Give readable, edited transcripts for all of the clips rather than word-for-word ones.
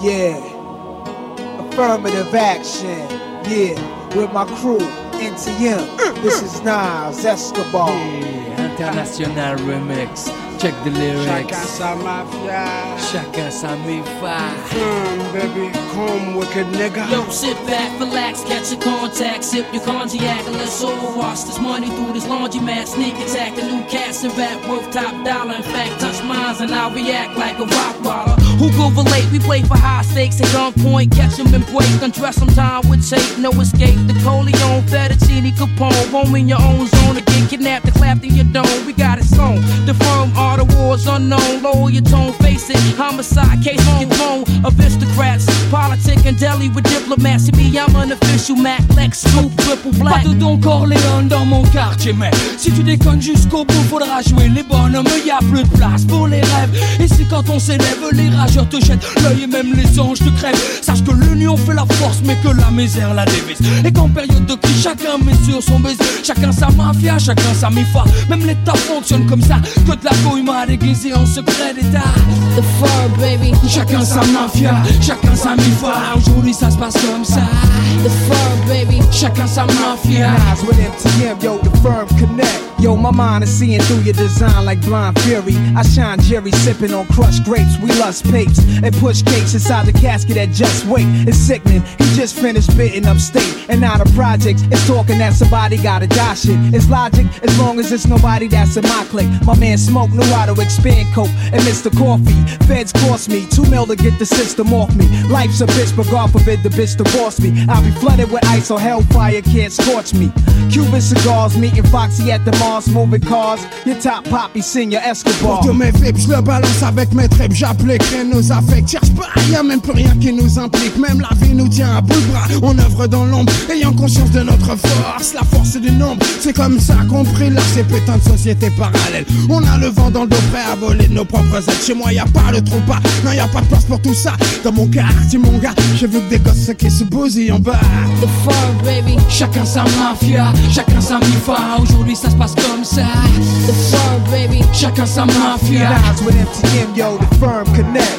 Yeah, affirmative action. Yeah, with my crew, NTM. This is Niles Escobar. Yeah, international remix. Check the lyrics. Chacun sa mafia. Chacun sa mifa. Firm, baby, come wicked nigga. Yo, sit back, relax, catch your contact, sip your cognac, and let's overwash this money through this laundry mat. Sneak attack the new cats and rap worth top dollar. In fact, touch mines and I'll react like a rock baller. Who go relate? We play for high stakes at gunpoint. Catch them and break, undress them time with tape. No escape. The Corleone, Fettuccine, Capone. Roam in your own zone to get kidnapped and clapped in your dome. We got it sewn. The Firm, all the wars unknown. Lower your tone, face it. Homicide, case on your phone. Aristocrats, politic and deli with diplomats. See me, I'm unofficial, Mac, Lex, Scoop, triple black. Pas de Don Corleone dans mon quartier, mais si tu déconnes jusqu'au bout, faudra jouer les bonhommes. Y'a plus de place pour les rêves. Et c'est quand on s'élève, les rats. Je te jette l'œil et même les anges te crèvent. Sache que l'union fait la force, mais que la misère la dévise. Et qu'en période de crise, chacun met sur son baiser. Chacun sa mafia, chacun sa mifa. Même l'état fonctionne comme ça. Que de la coïma déguisée en secret d'état. The Firm, baby. Chacun sa mafia, chacun sa mifa. Aujourd'hui ça se passe comme ça. The Firm, baby. Chacun sa mafia. With MTM, yo, The Firm connect. Yo, my mind is seeing through your design like blind fury. I shine Jerry sipping on crushed grapes. We lust papes and push cakes inside the casket at just wait. It's sickening. He just finished bidding upstate and out of projects. It's talking that somebody gotta die shit. It's logic as long as it's nobody that's in my clique. My man Smoke knew how to expand coke and Mr. Coffee. Feds cost me $2 million to get the system off me. Life's a bitch, but God forbid the bitch divorce me. I'll be flooded with ice or hellfire can't scorch me. Cuban cigars, meeting Foxy at the mall. Moving cars, your top poppy, senior Escobar. Pour tous mes vibes, je le balance avec mes tripes. J'applique, rien nous affecte. Cherche pas, y'a même plus rien qui nous implique. Même la vie nous tient à bout de bras. On œuvre dans l'ombre, ayant conscience de notre force. La force du nombre, c'est comme ça qu'on prie là. Ces putains de sociétés parallèles. On a le vent dans le dos, prêt à voler de nos propres ailes. Chez moi y'a pas le trompas, non y'a pas de place pour tout ça. Dans mon quartier, mon gars, j'ai vu que des gosses qui se bousillent en bas. The Firm, baby. Chacun sa mafia, chacun sa mifa. Aujourd'hui ça se passe comme ça. The Firm, baby. Chacun sa mafia. With MTM, yo, The Firm connect.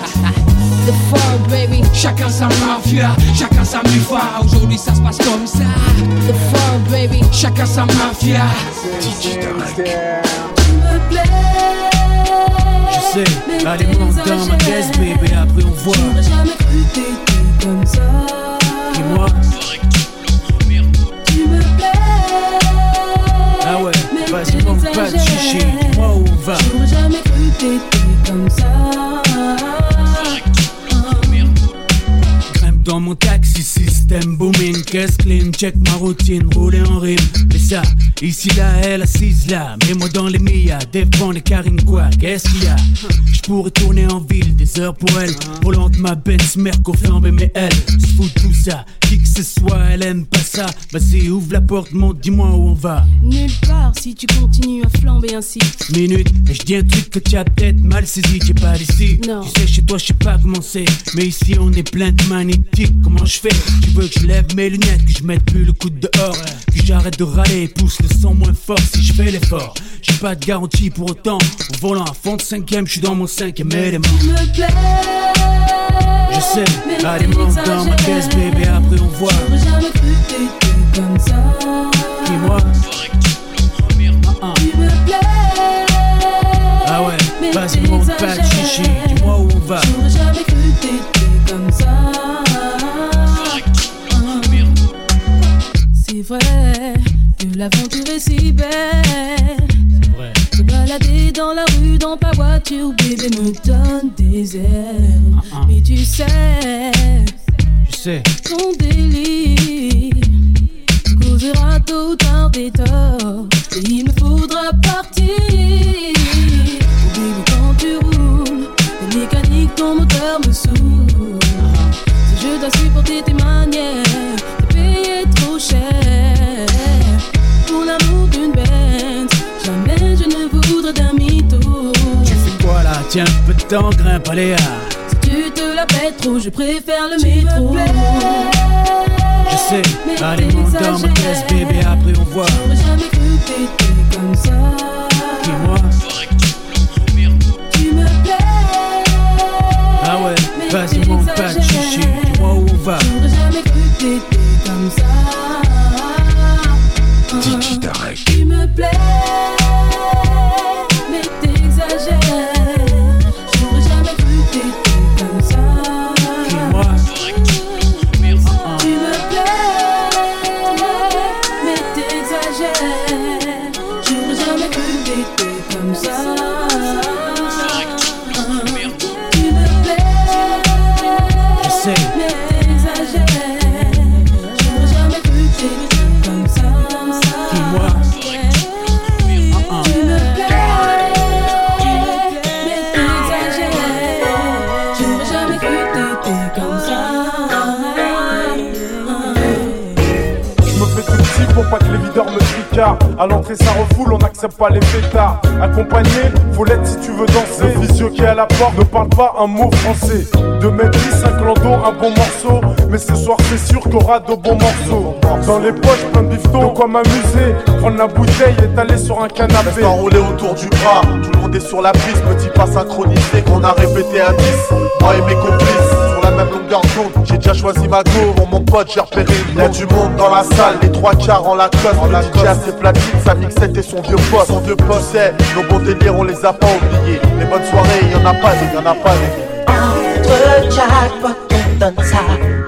The Firm, baby. Chacun sa mafia, chacun sa mifa. Aujourd'hui ça se passe comme ça. The Firm, baby. Chacun sa mafia. DJ Terra. Tu me plais. Je sais, allez monte dans ma caisse, bébé. Après on voit. J'aurais jamais cru t'étais comme ça. Dis-moi. Tu me plais. Ah ouais. Vas-y, monte pas de chichi, dis-moi où on va. J'aurais jamais cru t'étais comme ça. Grimpe dans mon taxi, système booming, caisse clean, check ma routine, rouler en rime. Mais ça, ici là, elle assise là, mets-moi dans les Mia, devant les Karine quoi, qu'est-ce qu'il y a? J'pourrais tourner en ville, des heures pour elle, roulante ma Benz, Merco, flambé mais elle, se fout tout ça. Qui que ce soit, elle aime pas ça. Vas-y, ouvre la porte, monte, dis-moi où on va. Nulle part si tu continues à flamber ainsi. Minute, et je dis un truc que tu as peut-être mal saisi. T'es pas d'ici, non. Tu sais, chez toi, je sais pas comment c'est. Mais ici, on est plein de magnétiques. Comment je fais? Tu veux que je lève mes lunettes, que je mette plus le coude dehors, que j'arrête de râler et pousse le sang moins fort si je fais l'effort. J'ai pas de garantie pour autant. Au volant à fond de cinquième, je suis dans mon cinquième élément. Tu me plais. Je sais, allez monte dans ma caisse, bébé, après on voit. J'aurais jamais cru t'étais comme ça. Dis-moi. Tu me plais. Ah ouais, vas-y monte pas de chichi, dis-moi où on va. J'aurais jamais cru t'étais comme ça. C'est vrai que l'aventure est si belle. Se balader dans la rue, dans ta voiture, bébé me donne des ailes. Mais tu sais, ton délire causera tôt ou tard des torts. Et il me faudra partir. Bébé, quand tu roules, les mécaniques, ton moteur me saoule. Si je dois supporter tes manières, te payer trop cher pour l'amour d'une bête. Jamais je ne voudrais d'un mytho. Tu fais quoi là? Tiens, un peu de temps, grimpe, allez, ah. Si tu te la pètes trop, je préfère le métro. Je sais, mais allez, monte dans ma caisse, bébé, après on voit. J'aurais jamais cru t'étais comme ça. Dis-moi. Tu me plais. Ah ouais, mais vas-y, monte pas de DJ Terra. Tu me plais, mais t'exagères. J'aurais jamais cru t'étais comme ça. Tu me plais, mais t'exagères. J'aurais jamais cru t'étais comme ça. À l'entrée ça refoule, on n'accepte pas les pétards. Accompagné, faut l'être si tu veux danser. Le vicieux qui est à la porte ne parle pas un mot français. De mes prix, 5 landos, un bon morceau. Mais ce soir c'est sûr qu'aura de bons morceaux. Dans les poches, plein de bifetons, de quoi m'amuser. Prendre la bouteille, étaler sur un canapé. Reste enroulé autour du bras, tout le monde est sur la piste. Petit pas synchronisé qu'on a répété à 10. Moi et mes complices sur la même longueur d'onde. J'ai déjà choisi ma go, pour mon pote j'ai repéré. Y'a du monde dans la salle, les 3 quarts en la cosse. Le DJ a ses platines, sa mixette et son vieux poste. Son vieux poste, nos bons délires on les a pas oubliés. Les bonnes soirées, y'en a pas. Entre jackpot on donne ça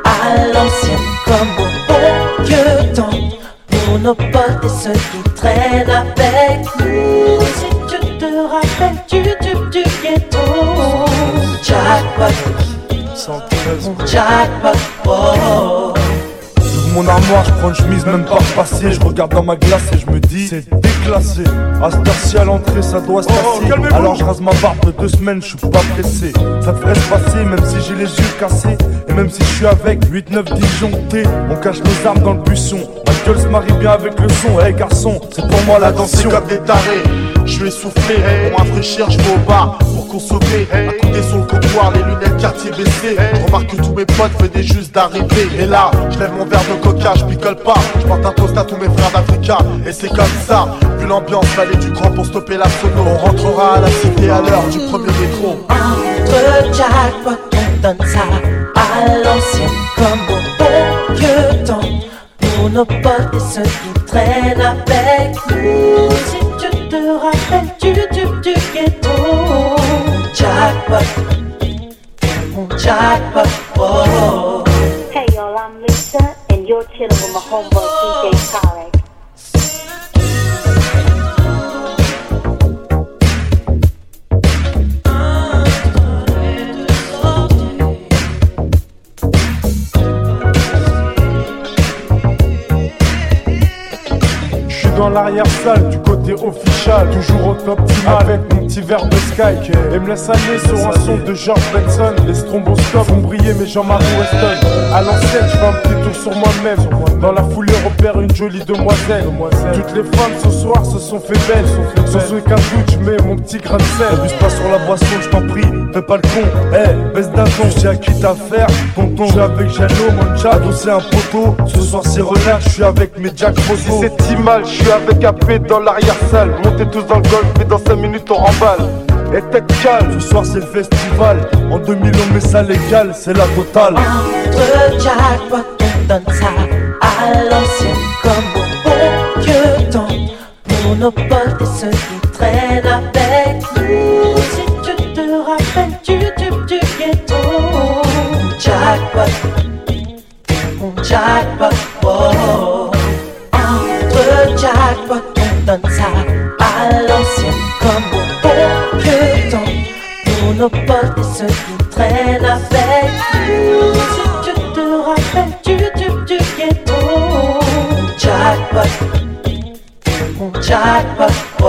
à l'ancienne. Comme au bon vieux temps, pour nos potes et ceux qui traînent avec nous. Si tu te rappelles du ghetto. Jackpot. Jackpot, oh. Mon armoire, je prends une chemise, même pas repassée. Je regarde dans ma glace et je me dis, c'est déclassé. À cette heure-ci à l'entrée, ça doit se tasser. Alors je rase ma barbe de 2 semaines, je suis pas pressé. Ça devrait se passer, même si j'ai les yeux cassés. Et même si je suis avec 8-9 disjonctés. On cache nos armes dans le buisson. Ma gueule se marie bien avec le son. Hey garçon, c'est pour moi la tension. C'est comme des tarés, je suis essoufflé. Pour me rafraîchir, je vais au bar pour consommer. Accoudé sur le comptoir, les lunettes quartier baissées. Je remarque que tous mes potes venaient juste d'arriver. Et là, je lève mon verre de coca, je picole pas. Je porte un toast à tous mes frères d'Africa. Et c'est comme ça, vu l'ambiance, fallait du grand pour stopper la sono. On rentrera à la cité à l'heure du premier métro. Entre jackpot, on donne ça à l'ancienne comme au bon vieux temps. Pour nos potes et ceux qui traînent avec nous. Si tu te rappelles du ghetto. Jackpot, jackpot, oh. Hey y'all, I'm Lisa. You're chilling with my homeboy DJ Khaled. Dans l'arrière-salle, du côté official, toujours au top optimal, avec mon petit verre de Sky, okay. Et me laisse aller sur un son de George Benson. Les stromboscopes font briller mes Jean-Marie Weston. À l'ancienne, je fais un petit tour sur moi-même. Dans la foulée, repère une jolie demoiselle. Toutes les femmes ce soir se sont fait belles. Sans aucun doute, je mets mon petit grain de sel. Abuse pas sur la boisson, je t'en prie, fais pas le con. Eh, baisse d'un ton, j'ai acquis ta affaire. Tonton, je suis avec Jano, mon chat, adossé un poteau. Ce soir c'est relax, je suis avec mes Jack Rosso. Si c'est Timal, je suis avec AP dans l'arrière-salle. Montez tous dans le golf et dans 5 minutes on remballe. Et t'es calme, ce soir c'est le festival. En 2000 on met ça légal, c'est la totale. Entre jackpot, on donne ça à l'ancienne comme au bon vieux temps. Pour nos potes et ceux qui traînent avec nous. Si tu te rappelles du ghetto. Jackpot, jackpot, oh. Entre jackpot, on donne ça à l'ancienne comme au bon vieux temps. Pour nos potes et ceux qui traînent avec nous. Si tu te rappelles du ghetto. Jackpot, jackpot, oh.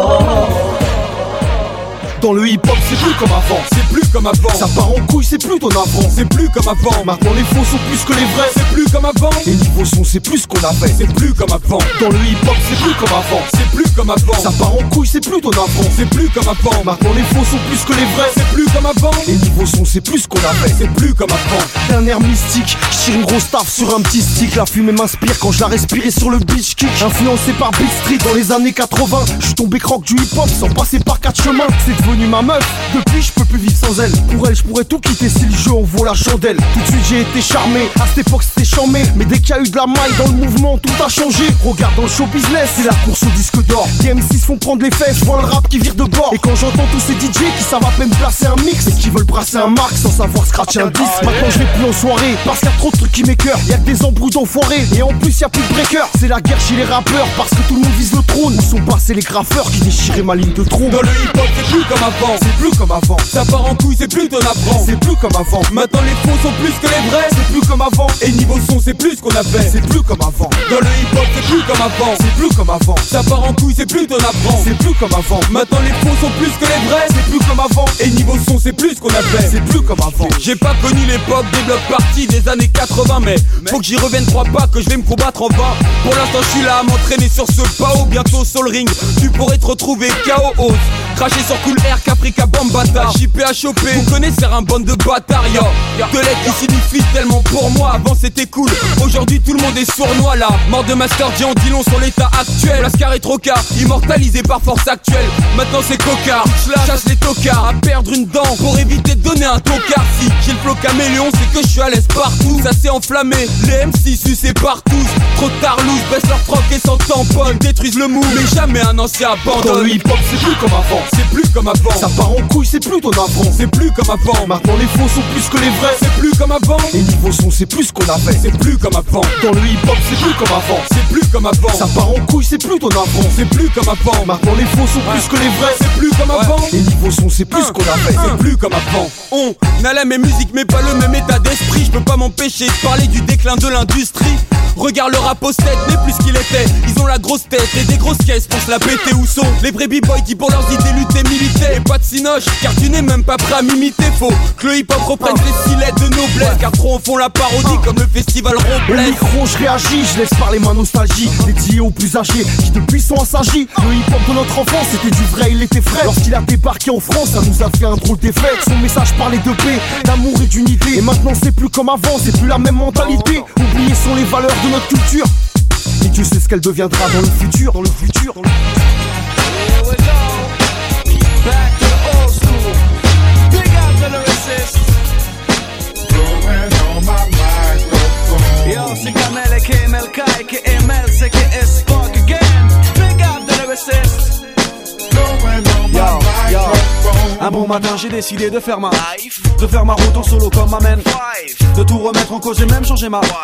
Dans le hip-hop, c'est plus comme avant, c'est plus comme avant. Ça part en couille, c'est plus ton avant, c'est plus comme avant. Maintenant les faux sont plus que les vrais, c'est plus comme avant. Et niveau son, c'est plus qu'on avait, c'est plus comme avant. Dans le hip-hop, c'est plus comme avant, c'est plus comme avant. Ça part en couille, c'est plus ton avant. C'est plus comme avant. Maintenant les faux sont plus que les vrais. C'est plus comme avant. Les niveaux sont, c'est plus qu'on avait. C'est plus comme avant. D'un air mystique, j'tire une grosse taf sur un petit stick. La fumée m'inspire quand je la respirais sur le beach kick. Influencé par Beat Street dans les années 80, j'suis tombé croque du hip hop sans passer par quatre chemins. C'est devenu ma meuf, depuis j'peux plus vivre sans elle. Pour elle j'pourrais tout quitter si le jeu en vaut la chandelle. Tout de suite j'ai été charmé, à cette époque c'était charmé. Mais dès qu'il y a eu de la maille dans le mouvement, tout a changé. Regarde dans le show business, c'est la course au disque d'or. Les M6 font prendre les fesses, j'vois le rap qui vire de bord. Et quand j'entends tous ces DJ qui savent à peine placer un mix et qui veulent brasser un marque sans savoir scratcher un disque. Maintenant je vais plus en soirée, parce qu'il y a trop de trucs qui m'écœurent. Y'a que des embrouilles d'enfoirés, et en plus y'a plus de breakers. C'est la guerre chez les rappeurs, parce que tout le monde vise le trône. Où sont passés les graffeurs qui déchiraient ma ligne de trône. Dans le hip-hop c'est plus comme avant, c'est plus comme avant. Ça part en couille, c'est plus ton avant, c'est plus comme avant. Maintenant les faux sont plus que les vrais, c'est plus comme avant. Et niveau son c'est plus qu'on avait, c'est plus comme avant. Dans le hip-hop c'est plus comme avant, c'est plus comme avant. Ça part en couille, c'est plus ton avant, c'est plus comme avant. Maintenant les faux sont plus que les vrais, c'est plus comme avant. Et niveau son c'est plus qu'on avait, c'est plus comme avant. J'ai pas connu l'époque des blocs parties des années 80, mais faut que j'y revienne, crois pas que je vais me combattre en vain. Pour l'instant je suis là à m'entraîner sur ce pao, bientôt sur le ring tu pourrais te retrouver KO Oz. Cracher sur Cool Air, Caprica, Bambata, JP à choper, vous connaissez un bande de bâtards. Yo, deux lettres qui signifient tellement pour moi. Avant c'était cool, aujourd'hui tout le monde est sournois là. Mort de Master D, on dit long sur l'état actuel. Lascar et Troca, immortalisé par force actuelle. Maintenant c'est cocard, chasse les tocards. À perdre une dent pour éviter de donner un tocard. Si j'ai le flow caméléon, c'est que je suis à l'aise partout. Ça s'est enflammé, les MC sucés partout. Trop tard loose, baissent leur froc et s'en tamponnent. Détruisent le mou, mais jamais un ancien abandonne. Dans le hip-hop c'est plus comme avant, c'est plus comme avant. Ça part en couille, c'est plus ton avant, c'est plus comme avant. Maintenant les faux sont plus que les vrais, c'est plus comme avant. Et niveau son c'est plus qu'on avait, c'est plus comme avant. Dans le hip-hop c'est plus comme avant, c'est plus comme avant. Ça part en couille, c'est plus ton avant, c'est plus comme avant. Maintenant les faux sont plus que les vrais, c'est plus comme avant. Et niveau son c'est plus qu'on avait, c'est plus comme avant. On a la même musique mais pas le même état d'esprit. Je peux pas m'empêcher de parler du déclin de l'industrie. Regarde le rap aux têtes, n'est plus ce qu'il était. Ils ont la grosse tête et des grosses caisses pour se la péter. Où sont les vrais b-boys qui pour leurs idées luttaient, militaient? Et pas de cinoche, car tu n'es même pas prêt à m'imiter. Faut que le hip-hop reprenne les silettes de noblesse, car trop en font la parodie comme le festival Robles. Au micro je réagis, je laisse parler ma nostalgie, dédiée aux plus âgés qui depuis sont assagis. Le hip-hop de notre enfance c'était du vrai, il était frais. Lorsqu'il a débarqué en France, ça nous a fait un drôle d'effet. Son message parlait de paix, d'amour et d'unité. Et maintenant c'est plus comme avant, c'est plus la même mentalité. Oubliées sont les valeurs de notre culture, et Dieu sait ce qu'elle deviendra dans le futur, dans le futur, dans le futur. Yo, c'est Kamel et Kamel Kai qui ML, c'est qui est fuck again. Big up the resist. Yo, un bon matin j'ai décidé de faire ma life, de faire ma route en solo comme ma man, de tout remettre en cause et même changer ma wife.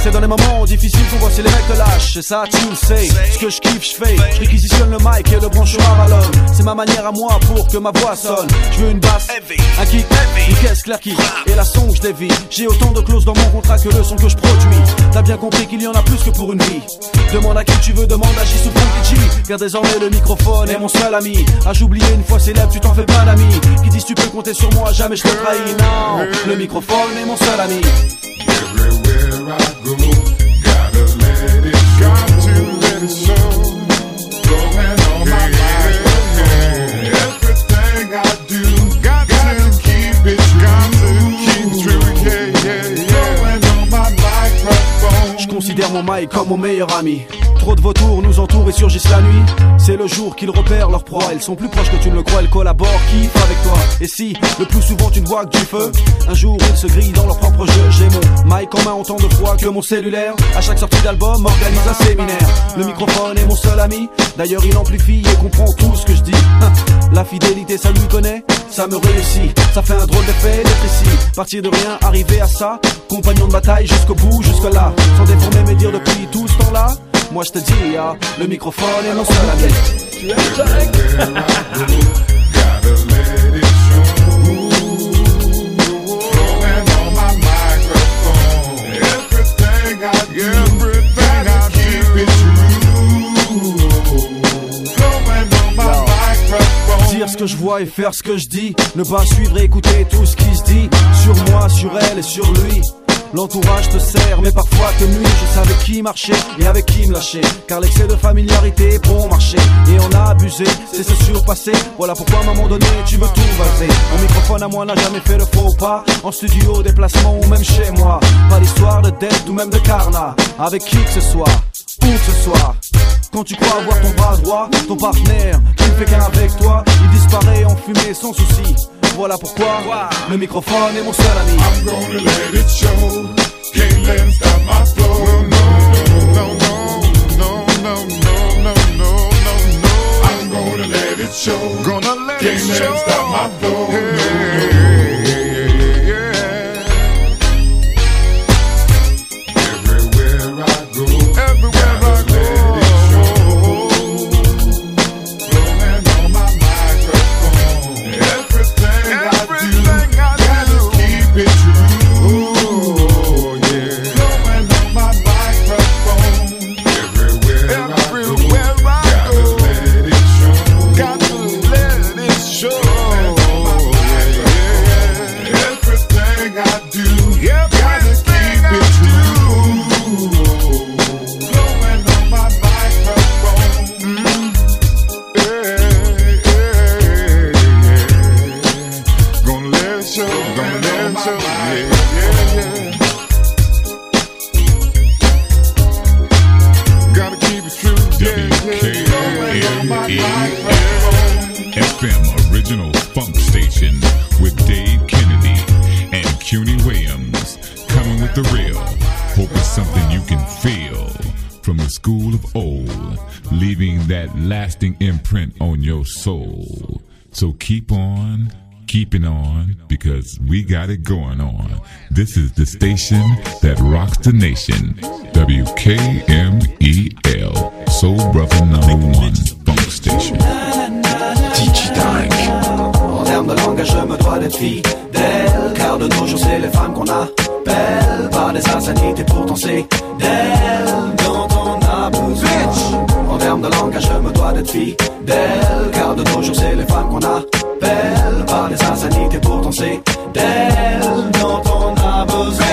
C'est dans les moments difficiles qu'on voit si les mecs te lâchent. C'est ça tu le sais, ce que je kiffe je fais. Je réquisitionne le mic et le branchoir à l'homme. C'est ma manière à moi pour que ma voix sonne. Je veux une basse, un kick, une caisse claire qui et la son que je dévie. J'ai autant de clauses dans mon contrat que le son que je produis. T'as bien compris qu'il y en a plus que pour une vie. Demande à qui tu veux, demande à Jisoo Funky G, car désormais le microphone est mon seul ami. J'ai oublié une fois célèbre, tu t'en fais pas d'ami. Qui disent tu peux compter sur moi, jamais je te trahis. Non, le microphone est mon seul ami. Everywhere I go, gotta let it go. Got to let it show. Going on my microphone. Everything I do, gotta keep it true. Got to keep it true, yeah, yeah. Going on my microphone. Je considère mon mic comme mon meilleur ami. Trop de vautours nous entourent et surgissent la nuit. C'est le jour qu'ils repèrent leur proie. Elles sont plus proches que tu ne le crois. Elles collaborent, kiffent avec toi. Et si, le plus souvent tu ne vois que du feu, un jour ils se grillent dans leur propre jeu. J'ai mon mic en main autant de fois que mon cellulaire. À chaque sortie d'album, organise un séminaire. Le microphone est mon seul ami. D'ailleurs il amplifie et comprend tout ce que je dis. La fidélité ça lui connaît, ça me réussit. Ça fait un drôle d'effet d'être ici. Partir de rien, arriver à ça. Compagnon de bataille jusqu'au bout, jusque là. Sans déformer mes dires depuis tout ce temps là. Moi je te dis, le microphone est mon seul ami. Tu es correct. Dire ce que je vois et faire ce que je dis. Ne pas suivre et écouter tout ce qui se dit. Sur moi, sur elle et sur lui. L'entourage te sert mais parfois te nuit. Je savais qui marcher et avec qui me lâcher, car l'excès de familiarité est bon marché. Et on a abusé, c'est se surpasser. Voilà pourquoi à un moment donné tu veux tout vaser. Mon microphone à moi n'a jamais fait le faux pas. En studio, déplacement ou même chez moi. Pas d'histoire de dette ou même de carna. Avec qui que ce soit, où que ce soit. Quand tu crois avoir ton bras droit, ton partenaire, tu ne fais qu'un avec toi. Il disparaît en fumée sans souci. Voilà pourquoi le microphone est mon seul ami. I'm gonna let it show. Can't let it stop my flow. No, no, no, no, no, no, no, no, no. I'm gonna let it show. Gonna let it show. Can't let it stop my flow. Everywhere I go. Everywhere I go. Lasting imprint on your soul. So keep on keeping on, because we got it going on. This is the station that rocks the nation. WKMEL, Soul Brother #1 Funk Station. Digitank. En termes de langage, je me dois d'être fidèle, car de nos jours c'est les femmes qu'on appelle pas des insanités, pourtant c'est d'elles dont on a besoin. En termes de langage, je me dois d'être fidèle, car de nos jours c'est les femmes qu'on appelle par des insanités, pourtant c'est d'elles dont on a besoin.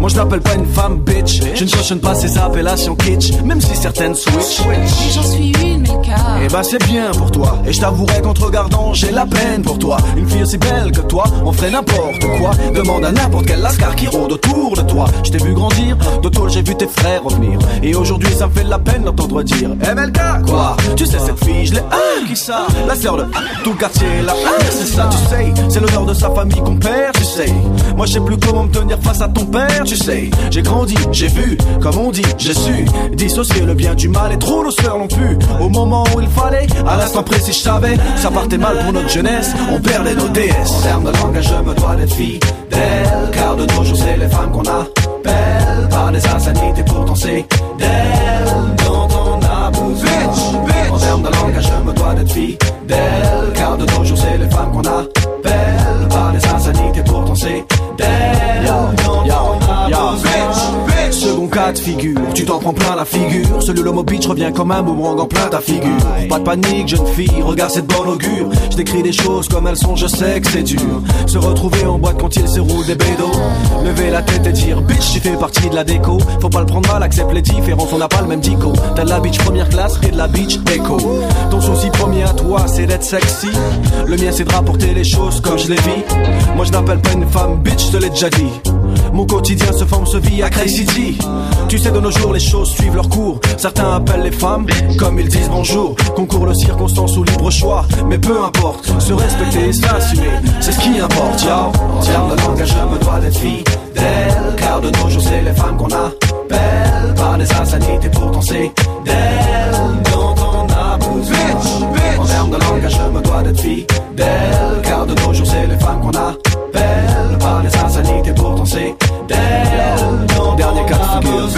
Moi je l'appelle pas une femme bitch, je ne cautionne pas ces appellations kitsch, même si certaines switch. Et j'en suis une, mais car eh ben c'est bien pour toi, et je t'avouerai qu'en te regardant j'ai la peine pour toi. Une fille aussi belle que toi, on ferait n'importe quoi. Demande à n'importe quel lascar qui rôde autour de toi. Je t'ai vu grandir, de tôle j'ai vu tes frères revenir, et aujourd'hui ça me fait de la peine d'entendre dire MLK, quoi, tu sais cette fille, je l'ai qui ça, la sœur de tout le quartier là, c'est ça, tu sais, c'est l'honneur de sa famille qu'on perd, tu sais. Moi je sais plus comment me tenir face à ton père, tu sais. J'ai grandi, j'ai vu, comme on dit, j'ai su dissocier le bien du mal et trop nos sœurs l'ont pu. Au moment où il fallait, à l'instant précis je savais, ça partait mal pour notre jeunesse, on perdait nos déesses. En termes de langage je me dois d'être fidèle, car de nos jours c'est les femmes qu'on appelle par des insanités, pourtant c'est d'elles dont on a besoin. En termes de langage je me dois d'être fidèle, car de nos jours c'est les femmes qu'on appelle par des insanités, pourtant c'est d'elles dont on a besoin. Second cas de figure, tu t'en prends plein la figure. Celui l'homo pitch revient comme un boomerang en plein ta figure. Pas de panique jeune fille, regarde cette bonne augure. Je décris des choses comme elles sont, je sais que c'est dur. Se retrouver en boîte quand il se roule des bédos. Lever la tête et dire bitch tu fais partie de la déco. Faut pas le prendre mal, accepte les différences, on n'a pas le même dico. T'as de la bitch première classe et de la bitch éco. Ton souci premier à toi c'est d'être sexy, le mien c'est de rapporter les choses comme je les vis. Moi je n'appelle pas une femme bitch, je te l'ai déjà dit. Mon quotidien se forme, se vit à Cray City. Tu sais de nos jours les choses suivent leur cours. Certains appellent les femmes comme ils disent bonjour. Concours de circonstances ou libre choix, mais peu importe, se respecter et s'assumer, c'est ce qui importe. En termes de langage je me dois d'être fidèle, car de nos jours c'est les femmes qu'on appelle par des insanités, pourtant c'est d'elles dont on a besoin. En termes de langage je me dois d'être fidèle, car de nos jours c'est les femmes qu'on appelle par des insanités, pourtant c'est d'elles. Dernier cas de figure,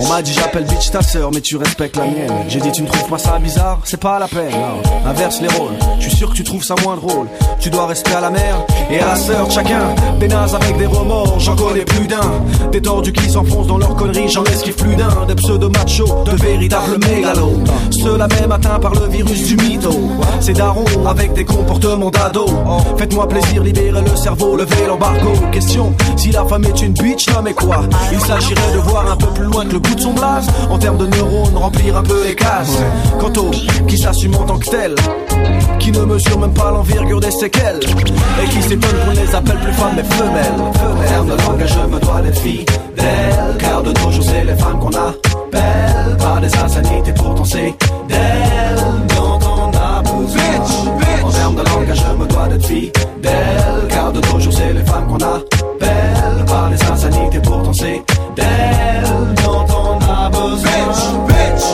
on m'a dit j'appelle bitch bitch ta sœur, mais tu respectes la mienne. J'ai dit tu ne trouves pas ça bizarre, c'est pas la peine. Non. Inverse les rôles, je suis sûr que tu trouves ça moins drôle. Tu dois rester à la mère et à la sœur, chacun pénase avec des remords. J'en connais plus d'un, des tordus qui s'enfoncent dans leurs conneries, j'en esquive plus d'un. Des pseudo-machos, de véritables mégalos, ceux-là même atteints par le virus du mytho. Ces darons avec des comportements d'ado. Faites-moi plaisir, libérez le cerveau, levez l'embargo. Question, si la femme est une bitch, non mais quoi? Il s'agirait de voir un peu plus loin que le bout de son blaze. En termes de neurones, remplir un peu les cases. Quant aux qui s'assument en tant que tels, qui ne mesurent même pas l'envergure des séquelles, et qui s'étonnent qu'on les appelle plus femmes mais femelles. En termes de langage, je me dois d'être fidèle, car de nos jours c'est les femmes qu'on appelle par des insanités, pourtant c'est d'elles dont on a besoin. En termes de langage, je me dois d'être fidèle, car de nos jours c'est les femmes qu'on appelle par des insanités, pourtant c'est d'elles dont on a besoin. Bitch.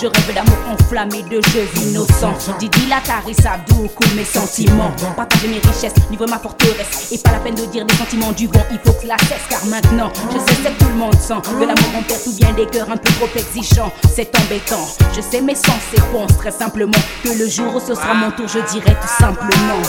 Je rêve d'amour enflammé de jeux innocents. Didi la Carissa, Doukou, mes sentiments. Partager mes richesses, livrer ma forteresse. Et pas la peine de dire des sentiments du vent, il faut que la cesse. Car maintenant, je sais ce que tout le monde sent. De l'amour on perd tout bien des cœurs un peu trop exigeants. C'est embêtant, je sais mes sens et pense très simplement que le jour où ce sera mon tour, je dirai tout simplement.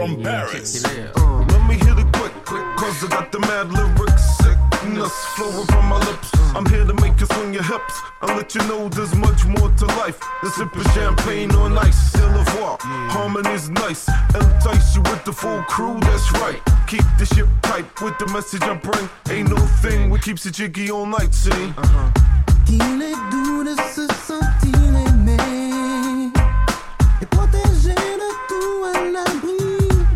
from Paris. Let me hit it quick, cause I got the mad lyrics, sickness flowing from my lips. I'm here to make you swing your hips and let you know there's much more to life than sipping champagne on ice. Au revoir, harmony's nice, entice you with the full crew, that's right. Keep the ship tight with the message I bring. Ain't no thing what keeps you jiggy all night, see? Qu'il est doux de se sentir aimé et protégé de tout à l'abri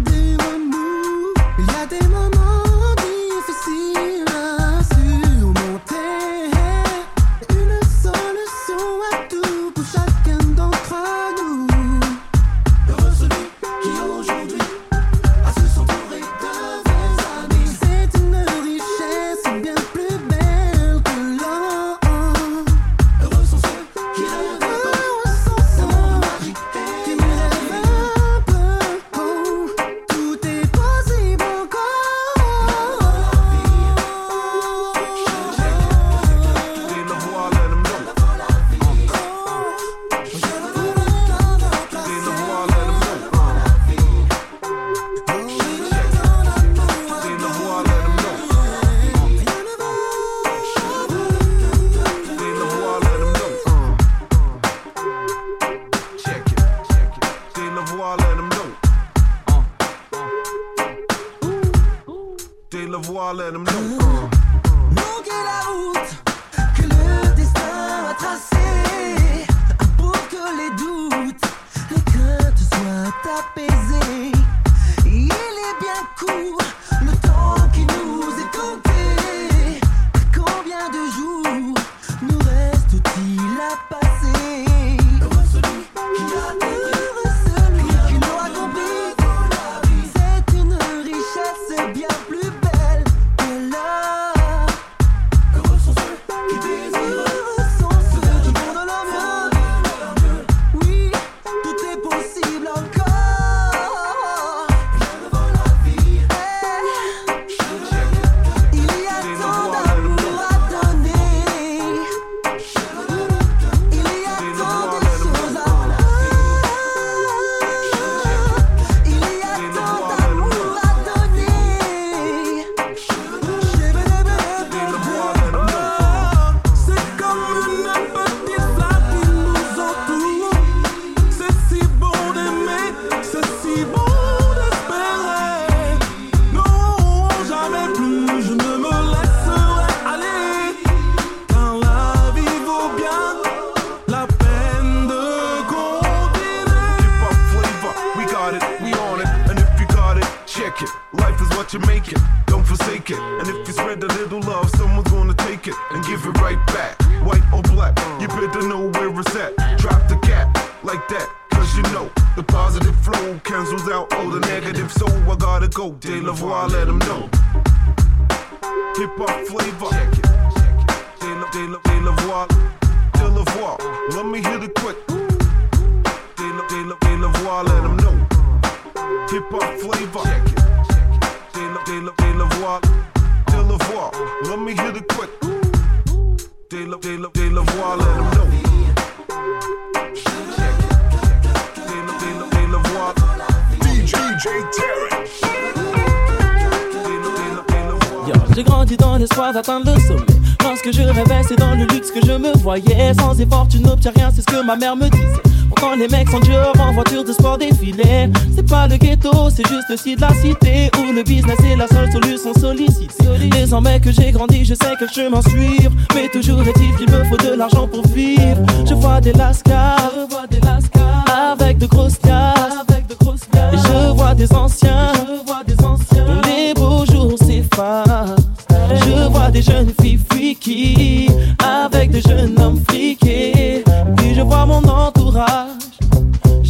des remous. Il y a des moments difficiles à surmonter. Une solution à tout pour chacun d'entre nous. Heureux celui qui aujourd'hui a su s'entourer de vrais amis. C'est une richesse bien plus belle que l'or. Heureux sont ceux qui rêvent peu. Tout est possible encore. Bloquez la route que le destin a tracée pour que les doutes, les craintes soient apaisées. Il est bien court le temps qui nous est compté. Combien de jours nous reste-t-il à passer? Heureux celui qui a tenu. J'ai grandi dans l'espoir d'atteindre le sommet. Lorsque je rêvais, c'est dans le luxe que je me voyais. Sans effort, tu n'obtiens rien, c'est ce que ma mère me disait. Pourtant les mecs sont durs en voiture de sport défilé. C'est pas le ghetto, c'est juste le site de la cité, où le business est la seule solution sollicitée. Désormais que j'ai grandi, je sais quel chemin suivre, mais toujours est-il qu'il me faut de l'argent pour vivre. Je vois des lascars, avec de grosses casses. Je vois des anciens, dont les beaux jours s'effacent. Je vois des jeunes filles freaky, avec des jeunes hommes friqués. Puis je vois mon entourage,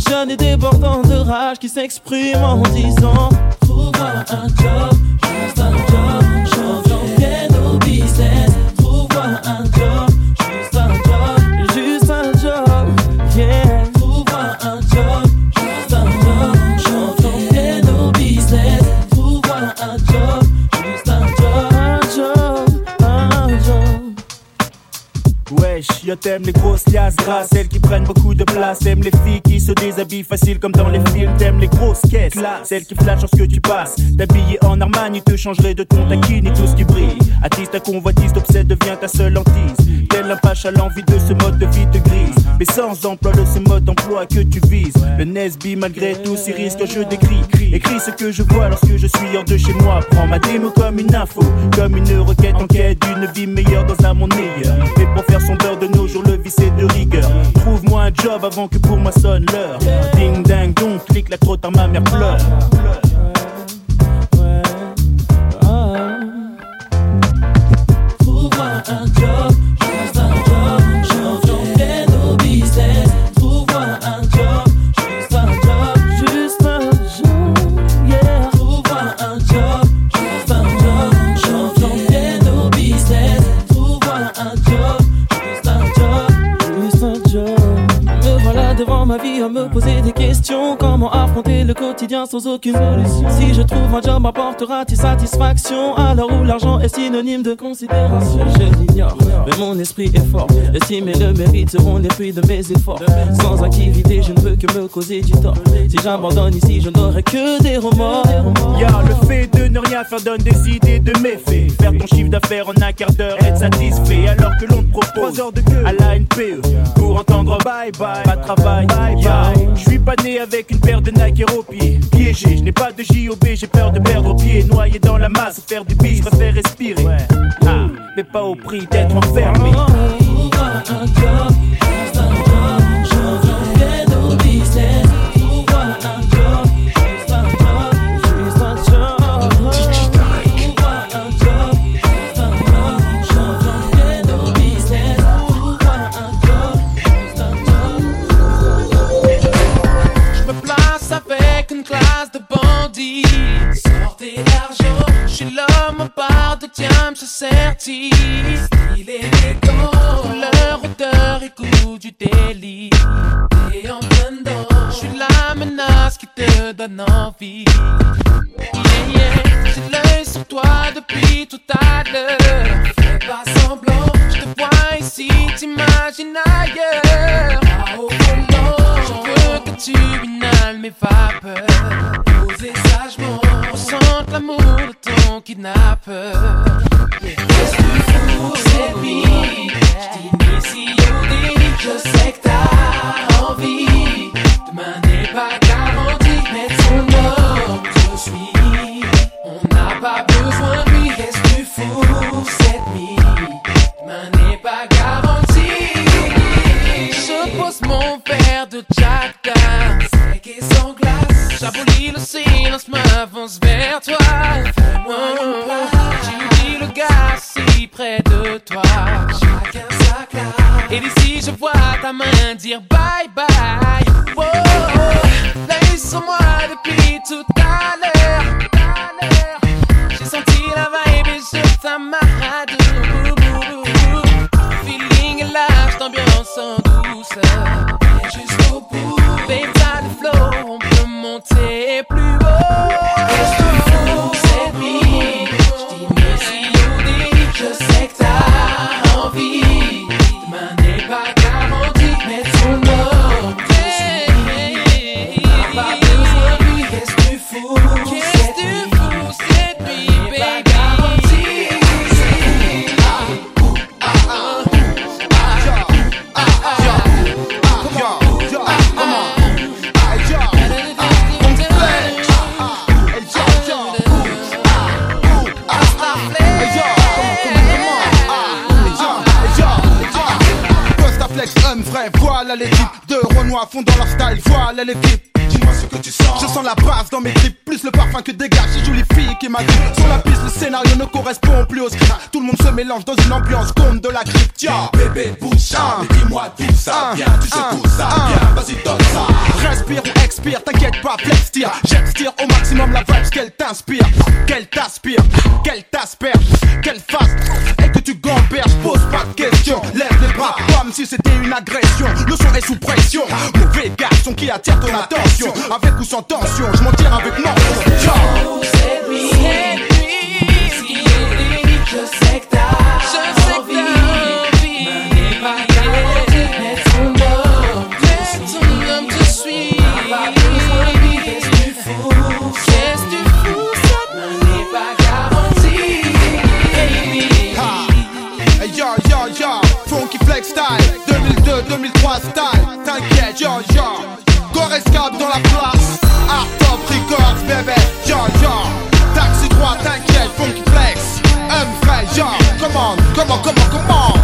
jeune et débordant de rage, qui s'exprime en disant: trouve-moi un job, juste un job, changeons bien nos business. Trouve-moi un job, juste un job, juste un job, yeah. Trouve-moi un job, juste un job, changeons bien nos business. Trouve-moi un job. Wesh, y'a je t'aime les grosses liasses grasses, celles qui prennent beaucoup de place. T'aimes les filles qui se déshabillent facile comme dans les films. T'aimes les grosses caisses, celles qui flashent lorsque tu passes. T'habiller en Armani te changerait de ton taquine et tout ce qui brille. Attise ta convoitise, t'obsède, devient ta seule hantise. Tel un pacha, l'envie de ce mode de vie te grise. Mais sans emploi de ce mode d'emploi que tu vises. Le Nesby malgré tous ces risques que je décris. Écris ce que je vois lorsque je suis hors de chez moi. Prends ma démo comme une info, comme une requête en quête d'une vie meilleure dans un monde meilleur. Et pour faire son beurre de nos jours, le vice est de rigueur. Trouve-moi un job avant que pour moi sonne l'heure. Ding ding dong, clique la crotte à ma mère pleure. Trouve-moi un job. Me poser des questions, comment affronter le quotidien sans aucune solution. Si je trouve un job, m'apportera-t-il satisfaction? Alors où l'argent est synonyme de considération, je l'ignore, mais mon esprit est fort. L'estime et le mérite seront les fruits de mes efforts. Sans activité, je ne peux que me causer du tort. Si j'abandonne ici, je n'aurai que des remords. Y'a le fait de ne rien faire donne des idées de méfaits. Faire ton chiffre d'affaires en un quart d'heure, être satisfait. Alors que l'on te propose 3 heures de queue à la NPE pour entendre bye bye, pas de travail, bye bye. Je suis pas né avec une paire de Nike au pied. Piégé, je n'ai pas de JOB, j'ai peur de perdre au pied. Noyé dans la masse, faire du bis, je préfère respirer. Ah, mais pas au prix d'être enfermé. Sortez l'argent, je suis l'homme en barre de diamant, je sertis. Style élégant, couleur, odeur et goût du délit. Et en plein dedans, je suis la menace qui te donne envie. Yeah, yeah, j'ai l'œil sur toi depuis tout à l'heure. Fais pas semblant, je te vois ici, t'imagines ailleurs. Ah, au volant, je veux que tu inhales mes vapeurs. Posez sagement, ressente l'amour de ton kidnappeur. Qu'est-ce que vous êtes mis? Je sais que t'as envie. Demain n'est pas garanti, mais ton homme te suit. On n'a pas besoin de lui. Qu'est-ce que vous êtes mis? Demain n'est pas garanti. Je pose mon verre de Jack Daniels, sec et sans glace. J'abolis le silence, m'avance vers toi. Fais-moi une place. J'ai le gars si près de toi. Chacun sa classe. Et d'ici je vois ta main dire bye bye. Oh, oh. L'œil sur moi depuis tout à l'heure. J'ai senti la vibe et je t'amarade. Feeling est large, d'ambiance en douceur. Et jusqu'au bout, babe, t'as le flow, on peut monter plus haut. Qu'est-ce que vous, cette vie? J'dis mais si on dit, je sais que t'as envie. Demain n'est pas garanti, mais ton homme te suit. On n'a pas besoin de lui, qu'est-ce que vous, cette vie? Voilà les types, deux Renois font dans leur style, voilà les clips. Dis-moi ce que tu sens. Je sens la base dans mes clips, plus le parfum que dégage ces jolies filles qui m'agrippent. Sur la piste, le scénario ne correspond plus au script. Tout le monde se mélange dans une ambiance comme de la crypte. Yeah. Bébé boucha, mais dis-moi d'où ça vient, tu sais tout ça vient, vas-y donne ça. Respire ou expire, t'inquiète pas, flex tire. J'extire au maximum la vibe qu'elle t'inspire, qu'elle t'aspire, qu'elle t'asperge, qu'elle fasse et que tu gamberges. Pose pas de questions, lève les bras comme si c'était une agression. Le son est sous pression, mauvais garçon qui attire ton attention. Avec ou sans tension, je m'en tire avec moi. C'est lui, si je sais que t'as envie. escapes dans la place. Art Top Records, bébé, John John. Taxi 3, t'inquiète, Funky Flex. Humphrey, John, commande, commande, commande, commande.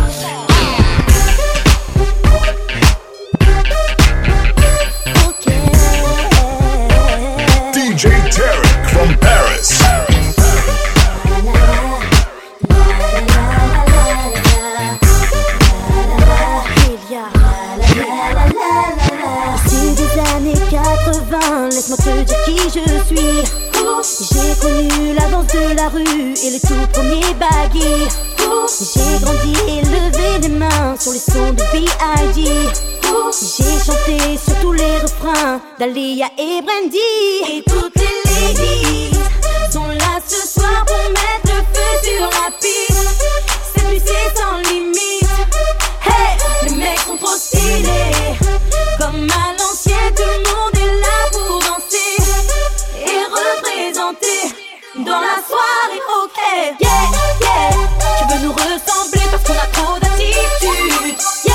DJ Terra from Paris. Style des années 80, laisse-moi te dire qui je suis. J'ai connu la danse de la rue et le tout premier baggy. J'ai grandi et levé les mains sur les sons de B.I.G. J'ai chanté sur tous les refrains d'Alia et Brandy. Et toutes les ladies sont là ce soir pour mettre le feu sur la piste. Cette musique sans limite. Hey, les mecs sont trop stylés. Comme à l'ancienne, tout le monde est là pour danser et représenter dans la soirée. Ok, yeah, yeah. Tu veux nous ressembler parce qu'on a trop d'attitude. Yeah,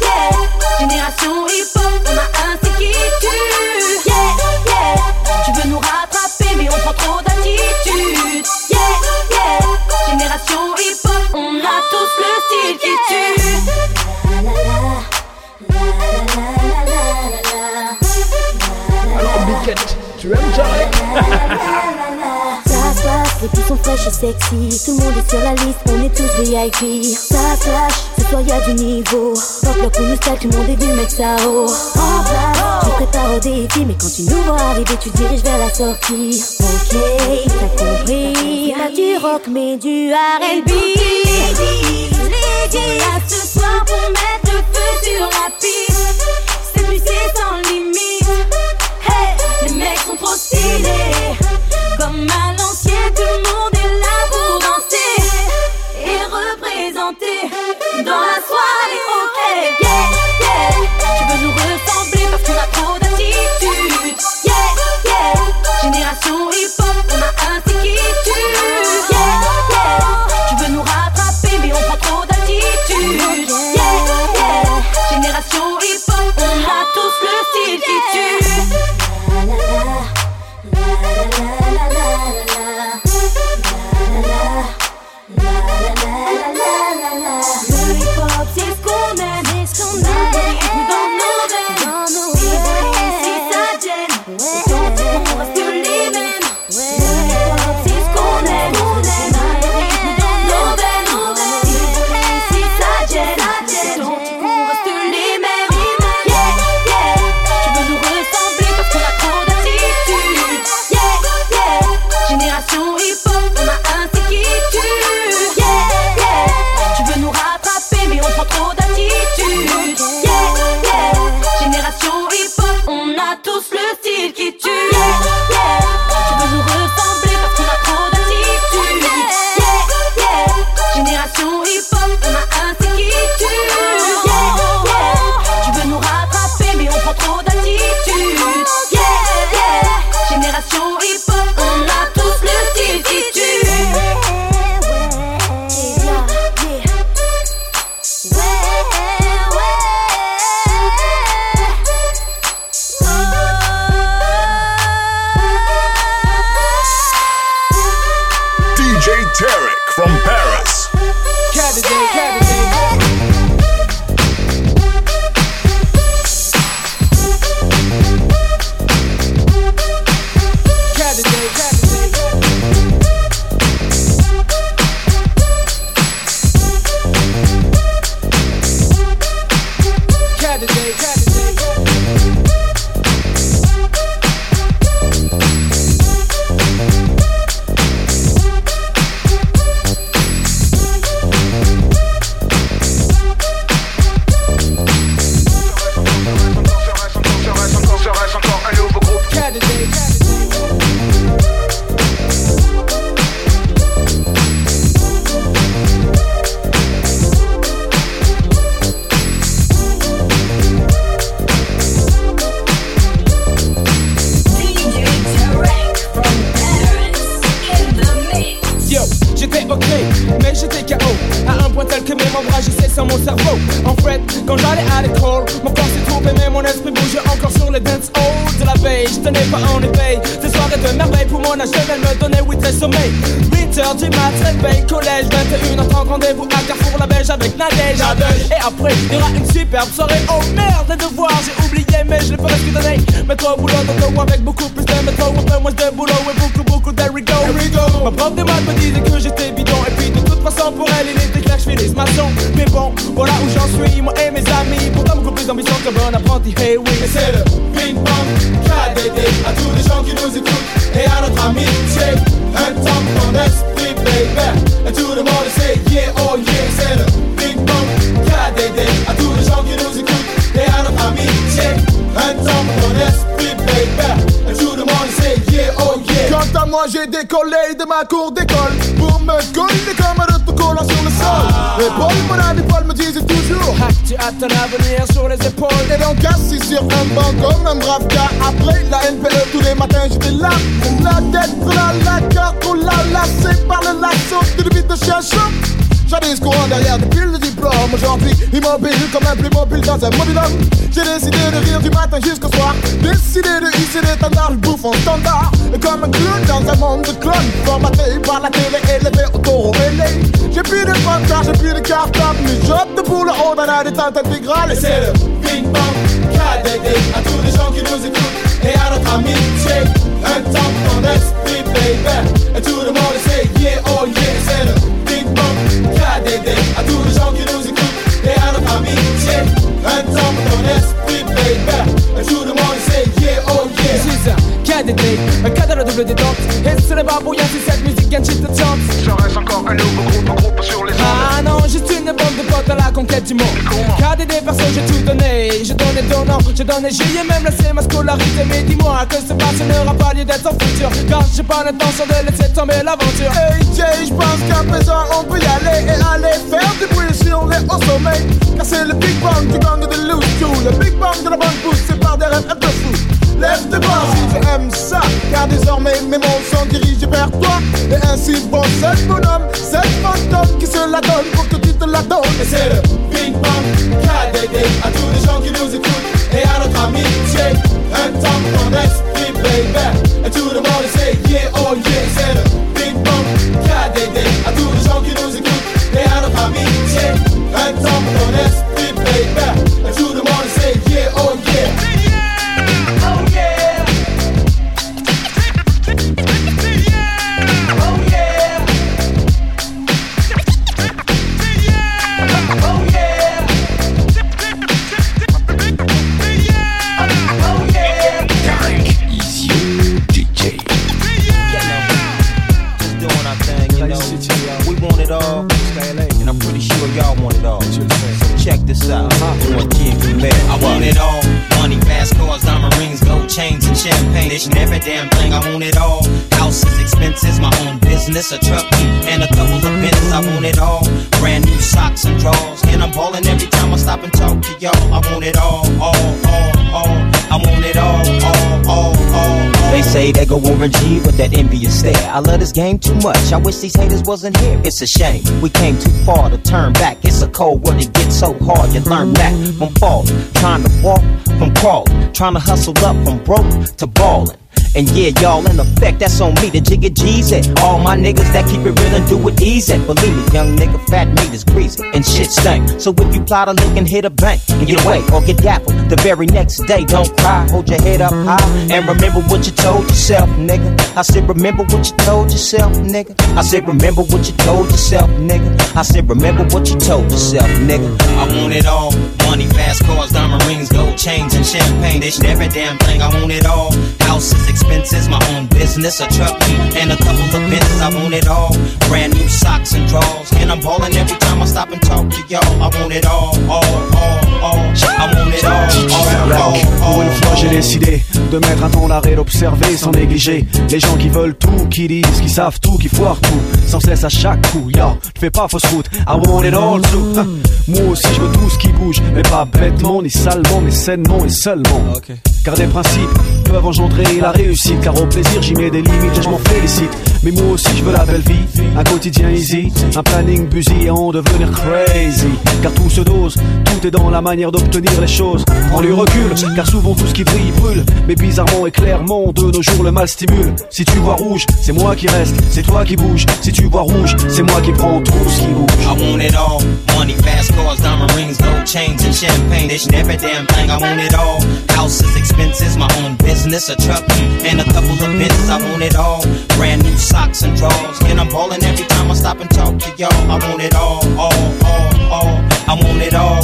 yeah. Génération hip-hop, on a insécurité. Yeah, yeah. Tu veux nous rattraper mais on prend trop d'attitude. Yeah, yeah. Génération hip-hop, on a tous le style qui tue. Alors Biquette, tu aimes Charlie? Ça passe, les filles sont fraîches et sexy. Tout le monde est sur la liste, on est tous VIP. Ça flash, ce soir y'a du niveau. Dans le bloc où nous style, tout le monde est vu mettre ça haut. En place, tu prépares au défi. Mais quand tu nous vois arriver, tu diriges vers la sortie. Ok, t'as compris. Pas du rock mais du R&B. Ladies, là ce soir pour mettre le feu sur la piste. C'est musique sans limite. Hey, les mecs sont trop stylés. Comme à l'ancienne, tout le monde est là pour danser et représenter dans la soirée. Ok, yeah, yeah. Tu veux nous ressembler parce qu'on a trop d'attitude. Yeah, yeah. Génération hip-hop, on a un style qui tue. Yeah, yeah. Tu veux nous rattraper mais on prend trop d'attitude. Yeah, yeah. Génération hip-hop, on a tous le style qui tue. La la la. Quand j'allais à l'école, mon corps s'est trouvé mais mon esprit bougeait encore sur le dance hall. fait. Je tenais pas en éveil. Ces soirées de merveille pour mon âge, elle me donnait oui très sommeil. 8h du mat, réveil, collège, 21h30, rendez-vous à Carrefour, la Belge avec Nadège. Et après, il y aura une superbe soirée. Oh merde, les devoirs, j'ai oublié, mais je les ferai ce que donner. Mettre au boulot, dans le haut avec beaucoup plus de métro, un peu moins de boulot et beaucoup, there we go. Ma prof de maths me disait que j'étais bidon. Et puis de toute façon, pour elle, il était clair que je finisse ma son. Mais bon, voilà où j'en suis, moi et mes amis. Pourtant, beaucoup plus d'ambition que bon apprenti, hey oui. Et c'est le ping-pong KDD. À tous les gens qui nous écoutent et à notre amitié, un temps pour mon esprit, baby. Et tout le monde sait, yeah, oh yeah. C'est le ping-pong KDD. À tous les gens qui nous écoutent et à notre amitié, un temps pour mon esprit, baby. Et tout le monde sait, yeah, oh yeah. Quant à moi, j'ai décollé de ma cour d'école pour me coller comme un autocollant sur le sol. Les boys, mon ami Paul me disait toujours, tu as ton avenir sur les épaules. Et donc assis sur un banc comme un brave gars. Après la NPE, tous les matins j'étais là. La tête, la carte, on l'a lacée par le lasso de l'huile de chien. J'avais ce courant derrière des piles de diplômes. Aujourd'hui, immobile comme un plus mobile dans un mobilhome. J'ai décidé de rire du matin jusqu'au soir. Décidé de hisser l'étendard, je bouffe en standard. Comme un clown dans un monde de clones, formaté par la télé, élevé au taureau ailé. J'ai plus de pancarts, j'ai plus de cartables, mais j'opte pour le haut dans la détente intégrale. Et c'est le ping-pong KDD. À tous les gens qui nous écoutent et à notre amitié, un temps pour ton esprit, baby. Et tout le monde sait, yeah, oh yeah. C'est le ping-pong KDD. À tous les gens qui nous écoutent et à notre amitié, un temps pour ton esprit, baby. Et tout le monde sait, yeah, oh yeah. C'est ça, KDD, un cadre double détente. Et ce n'est pas pour rien si cette musique gagne shit de chance. Serait-ce encore un nouveau groupe, un groupe sur les ondes? Ah non, juste une bande de potes à la conquête du monde. KDD, perso, j'ai tout donné. J'ai donné ton nom, j'ai donné, j'ai même laissé ma scolarité. Mais dis-moi que ce passé n'aura pas lieu d'être en futur, car j'ai pas l'intention de laisser tomber l'aventure. Hey Jay, j'pense qu'à présent on peut y aller et aller faire du bruit si on est au sommeil. Car c'est le big bang du gang de loose too. Le big bang de la bande pousse, c'est par des rêves un peu fous. Lève tes bras si tu aimes ça, car désormais mes mots sont dirigés vers toi. Et ainsi bon, cette bonhomme, cette fantôme qui se la donne pour que tu te la donnes. Et c'est le ping-pong KDD. À tous les gens qui nous écoutent et à notre amitié, un temps pour ton esprit, baby. Et tout le monde sait, yeah, oh yeah. C'est le ping-pong KDD. À tous les gens qui nous écoutent et à notre amitié, un temps pour ton esprit, baby. Et tout le monde sait, yeah, oh yeah. Every damn thing, I want it all. Houses, expenses, my own business, a truck, and a couple of pins. I want it all. Brand new socks and drawers, and I'm ballin' every time I stop and talk to y'all. I want it all. I want it all. They say they go Warren G with that envious stare. I love this game too much, I wish these haters wasn't here. It's a shame, we came too far to turn back. It's a cold world, it gets so hard. You learn that from falling, trying to walk from crawling, trying to hustle up from broke to ballin'. And yeah, y'all, in effect, that's on me, the jigga G's it. All my niggas that keep it real and do it easy. Believe me, young nigga, fat meat is greasy and shit stink. So if you plot a lick and hit a bank and get away or get dappled the very next day, don't cry, hold your head up high and remember what you told yourself, nigga. I said remember what you told yourself, nigga. I said remember what you told yourself, nigga. I said remember what you told yourself, nigga. I want it all. Money, fast cars, diamond rings, gold chains and champagne. This shit, every damn thing, I want it all. Houses, expenses, my own business, a truck, and a couple of pins. I want it all. Brand new socks and drawers, and I'm ballin' every time I stop and talk to y'all. I want it all. I want it all. Pour une fois, j'ai décidé de mettre un temps d'arrêt, d'observer sans négliger les gens qui veulent tout, qui disent, qui savent tout, qui foirent tout, sans cesse à chaque coup. Yo, tu fais pas fausse route. I want it all too. Moi aussi, je veux tout ce qui bouge, mais pas bêtement, ni salement, mais sainement et seulement. Car des principes peuvent engendrer la réussite, car au plaisir j'y met des limites et je m'en félicite. Mais moi aussi je veux la belle vie, un quotidien easy, un planning busy et en devenir crazy. Car tout se dose, tout est dans la manière d'obtenir les choses. Prends du recul, car souvent tout ce qui brille brûle. Mais bizarrement et clairement, de nos jours le mal stimule. Si tu vois rouge, c'est moi qui reste, c'est toi qui bouge. Si tu vois rouge, c'est moi qui prends tout ce qui bouge. I want it all, money, fast cars, diamond rings, gold chains and champagne. This never damn thing, I want it all. Houses, expenses, my own business, a truck and a couple of bits. I want it all, brand new socks and drawers, and I'm ballin' every time I stop and talk to y'all. I want it all, I want it all.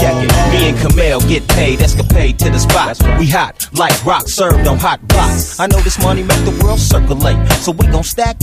Check it, me and Kamel get paid, escapade to the spot. We hot, like rock, served on hot blocks. I know this money make the world circulate, so we gon' stack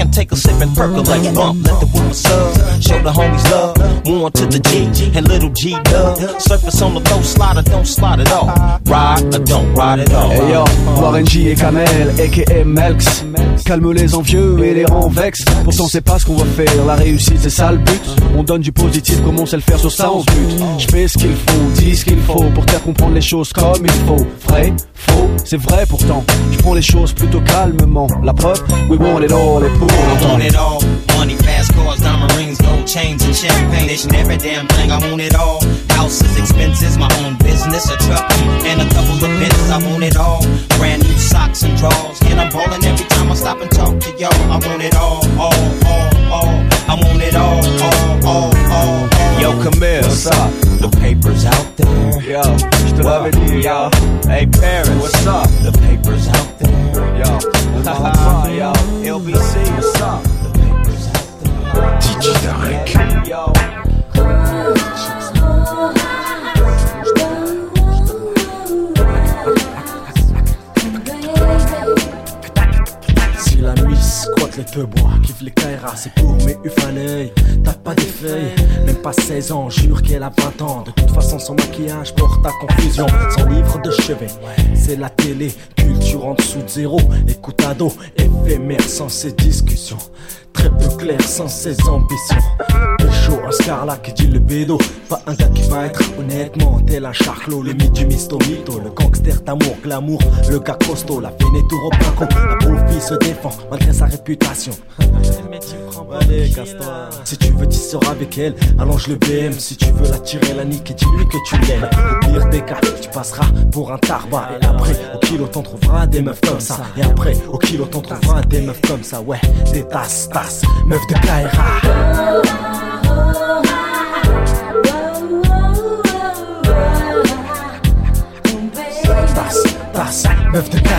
and take a sip and percolate. Bump, let the woman sub, show the homies love. Warren to the G, and little G dub. Surface on the low, slide or don't slide at all. Ride or don't ride at all. Hey yo, Warren G et Kamel, a.k.a. Melks. Calme les envieux et les rend vex. Pourtant c'est pas ce qu'on va faire, la réussite c'est ça le but. On donne du positif comme on sait le faire, sur ça on se bute. Je fais ce qu'il faut, dis ce qu'il faut, pour te faire comprendre les choses comme il faut. Vrai, faux, c'est vrai pourtant, je prends les choses plutôt calmement. La preuve, we want it all, les pauvres. I want it all, money, fast cars, diamond rings, gold chains and champagne. This and every damn thing, I want it all. Houses, expenses, my own business, a truck and a couple of bits. I want it all, brand new socks and drawers, and I'm ballin' every time I stop and talk to y'all. I want it all, I want it all. Yo, Kamel, what's up? The paper's out there. Yo, je te l'avais dit, yo. Hey, Paris, what's up? The paper's out there. Yo, yo, LBC, what's up? The paper's out there. DJ Terra. Yo. Si la nuit squatte les feux bois, kiffe les Kairas, c'est pour mes ufaneuils. T'as pas des feuilles, même pas 16 ans, jure qu'elle a 20 ans. De toute façon, son maquillage porte à confusion. Son livre de chevet, c'est la télé, culture en dessous de zéro. Écoute ado, éphémère sans ses discussions. Très peu clair sans ses ambitions. Pécho, un scarlac qui dit le bédo. Pas un gars qui va être honnêtement tel un charclot. Le mythe du mysto-mytho, le gangster d'amour, glamour. Le gars costaud, la finétour au paco. La profie se défend malgré sa réputation. Allez, casse-toi. Si tu veux, tu sors avec elle. Allonge le BM. Si tu veux la tirer, la nique, et dis-lui que tu l'aimes. Au pire des cas, tu passeras pour un tarba. Et après, au kilo, t'en trouveras des meufs comme ça. Et après, au kilo, t'en trouveras des meufs comme ça. Ouais, des tasses, tasses, meufs de Kaira. Tasses, tasses, meufs de Kaira.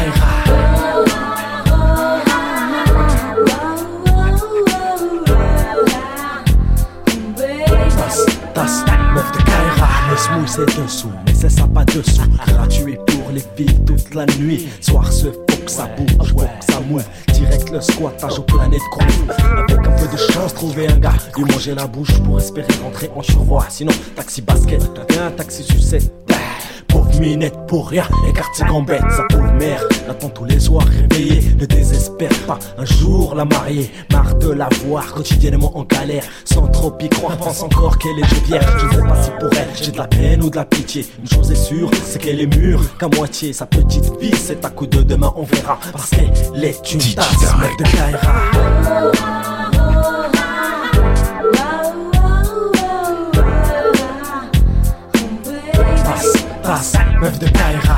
Meuf de Kaira, le smooth c'est dessous, mais c'est ça pas dessous. Gratuit pour les filles toute la nuit. Soir se faut que ça bouge, faut que ça mouille. Direct le squattage aux planètes croûtes. Avec un peu de chance, trouver un gars, lui manger la bouche pour espérer rentrer en survoi. Sinon, taxi basket, un taxi sucette. Pauvre minette pour rien, écarte ses gambettes. Sa pauvre mère l'attend tous les soirs réveillée. Ne désespère pas, un jour la mariée. Marre de la voir quotidiennement en galère. Sans trop y croire, pense encore qu'elle est jovière. Je sais pas si pour elle j'ai de la peine ou de la pitié. Une chose est sûre, c'est qu'elle est mûre qu'à moitié. Sa petite vie, c'est à coup de demain on verra. Parce qu'elle est une tasse, meuf de Kaira. Tasse, meuf de Kaira.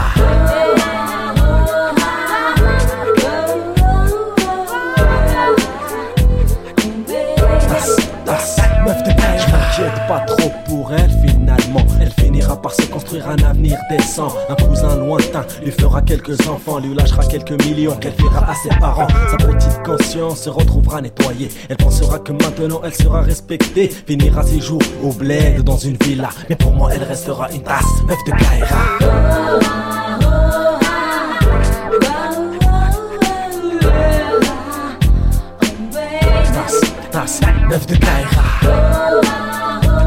Tasse, tasse, meuf de Kaira. Je m'inquiète pas trop pour elle finalement. Elle finira par se construire un avenir décent. Un cousin lointain lui fera quelques enfants, lui lâchera quelques millions qu'elle fera à ses parents. Sa petite conscience se retrouvera nettoyée. Elle pensera que maintenant elle sera respectée. Finira ses jours au bled dans une villa. Mais pour moi elle restera une tasse, meuf de Kaira. Tasse, tasse, meuf de Kaira.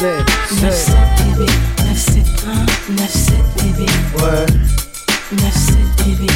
7, 9-7 bébé, 9-7-1, 9-7 bébé. Ouais. 9-7 bébé,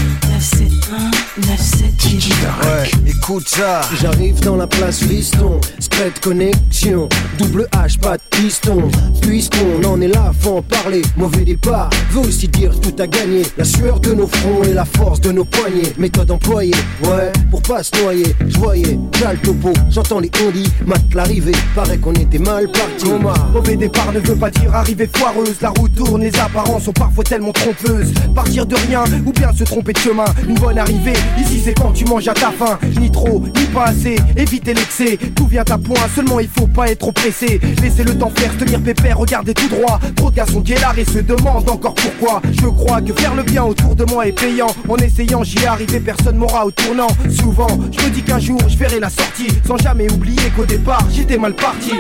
9-7-1, 9-7 bébé. Ouais, écoute ça. J'arrive dans la place Viston, spread connexion, double H, pas de piston. Puisqu'on en est là, faut en parler. Mauvais départ veut aussi dire tout à gagner. La sueur de nos fronts et la force de nos poignets. Méthode employée, ouais, pour pas se noyer. Je voyais, j'ai le topo, j'entends les ondis. Mat l'arrivée, paraît qu'on était mal parti. Mauvais départ ne veut pas dire arrivée foireuse. La roue tourne, les apparences sont parfois tellement trompeuses. Partir de rien ou bien se tromper de chemin. Une bonne arrivée, ici c'est quand tu manges à ta faim. Ni trop, ni pas assez, évitez l'excès. Tout vient à point, seulement il faut pas être trop pressé. Laissez le temps faire, tenir pépère, regardez tout droit. Trop de gars sont guélards et se demandent encore pourquoi. Je crois que faire le bien autour de moi est payant. En essayant j'y ai arrivé, personne m'aura au tournant. Souvent, je me dis qu'un jour je verrai la sortie, sans jamais oublier qu'au départ j'étais mal parti.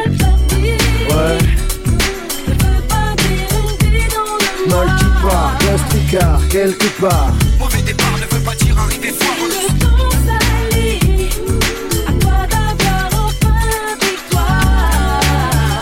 Ouais. Mal qui part, l'ostricard, quelque part. Mauvais départ ne veut pas dire arriver fort. Le temps s'allie, à toi d'avoir enfin victoire.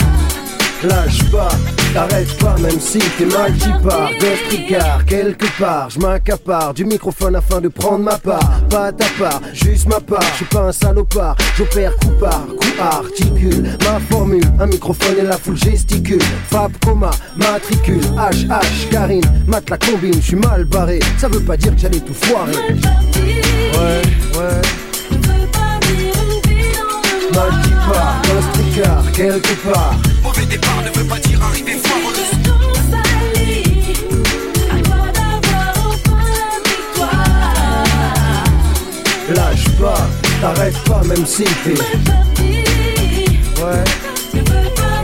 Lâche pas, t'arrête pas même si t'es mal qui part. L'ostricard, quelque part, je m'accapare du microphone afin de prendre ma part. Pas ta part, juste ma part, je suis pas un salopard. J'opère coup par coup. Articule ma formule, un microphone et la foule gesticule. Fab, coma, matricule, HH, Karine, mate la combine, j'suis mal barré. Ça veut pas dire que j'allais tout foirer. Mal parti, ouais. Je veux pas dire une vie dans le mal. Mal qui part, dans ce quelque part. Mauvais départ ne veut pas dire arriver foireuse. Le temps s'allie, à toi d'avoir enfin la victoire. Lâche pas, t'arrêtes pas même si t'es ouais. Je veux pas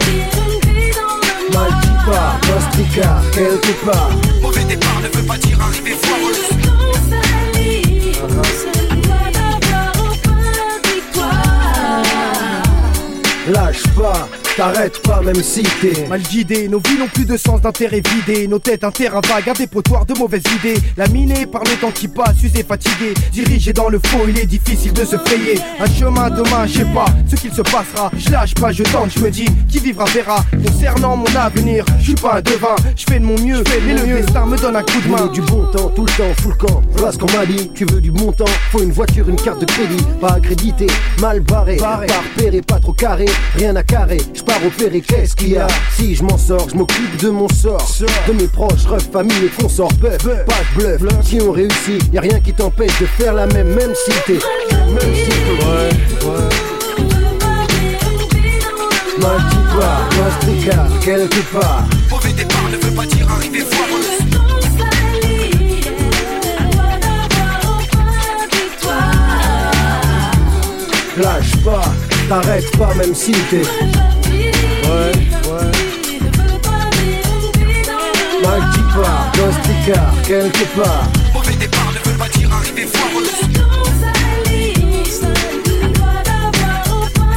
dire une vie dans le mal qui part, l'ostricard, quelque part. Mauvais départ ne veut pas dire arriver foireuse. Le temps s'allie, à toi d'avoir enfin la victoire. Lâche pas, t'arrêtes pas même si t'es mal guidé, nos vies n'ont plus de sens d'intérêt vidé. Nos têtes un terrain vague, un dépotoir de mauvaises idées. Laminé par le temps qui passe, usé, fatigué. Dirigé dans le faux, il est difficile de se frayer. Un chemin demain, je sais pas ce qu'il se passera. Je lâche pas, je tente, je me dis, qui vivra verra. Concernant mon avenir, je suis pas un devin. Je fais de mon mieux, mais le destin me donne un coup de main. Du bon temps, tout le temps, fous le camp. Voilà ce qu'on m'a dit, tu veux du bon temps. Faut une voiture, une carte de crédit. Pas accrédité, mal barré, pas repéré, pas trop carré. Rien à carrer, par opérer, qu'est-ce qu'il y a? Si je m'en sors, je m'occupe de mon sort. De mes proches, ref, famille et consorts. Bœuf, pas de bluff, si on réussit, y'a rien qui t'empêche de faire la même. Même si t'es, ouais. Mal qui part, l'ostricard, quelque part. Mauvais départ ne veut pas dire arriver foireuse. Le temps s'allie, à toi d'avoir enfin la victoire. Lâche pas, t'arrêtes pas même si t'es ouais. Je veux pas dire une vie dans le mal qui part, l'ostricard, quelque part. Mauvais départ ne veut pas dire arriver foireuse. Le temps s'allie, à toi d'avoir enfin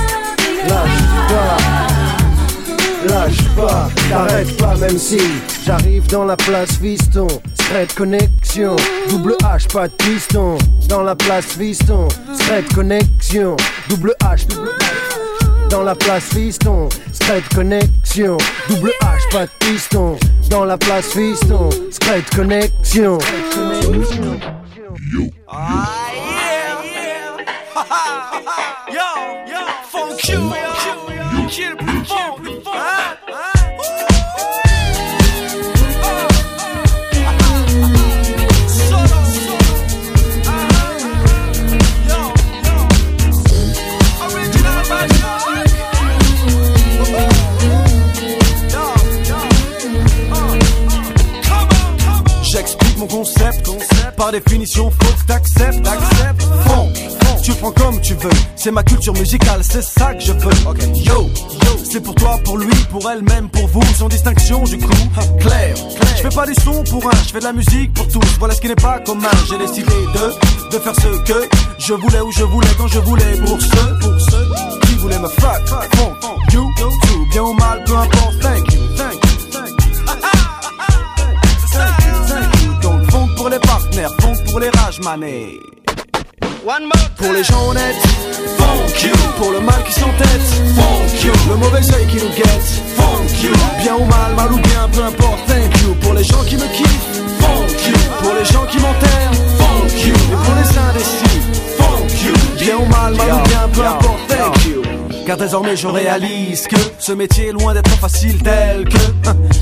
la victoire. Lâche pas, t'arrêtes pas même si j'arrive dans la place Viston, straight connexion, double H, pas de piston. Dans la place Viston, straight connexion, double H, dans la place Viston, straight connexion, double H, pas de piston. Dans la place Viston, straight connexion. Yo. Ah yeah, yeah. Ha ha ha. Yo, yo. Funk you, yo. Kill plus fort, plus fort. Mon concept, par définition, faut que t'acceptes. Fond, tu prends comme tu veux. C'est ma culture musicale, c'est ça que je veux. Okay. Yo, c'est pour toi, pour lui, pour elle, même pour vous, sans distinction du coup. Claire. Je fais pas des sons pour un, je fais de la musique pour tous. Voilà ce qui n'est pas commun. J'ai décidé de faire ce que je voulais, où je voulais, quand je voulais, pour ceux qui voulaient me fuck. Fond, you, tout bien ou mal, peu importe. Thank you. Pour les partenaires, funk pour les rage-manés. One more. Pour les gens honnêtes, funk you. Pour le mal qui s'entête, funk you. Le mauvais œil qui nous guette, funk you. bien ou mal, mal ou bien, peu importe. Thank you pour les gens qui me kiffent, thank you pour les gens qui m'enterrent, thank you et pour les indécis, thank you. Bien ou mal, mal ou bien, peu importe. Thank you. Car désormais je réalise que ce métier est loin d'être facile tel que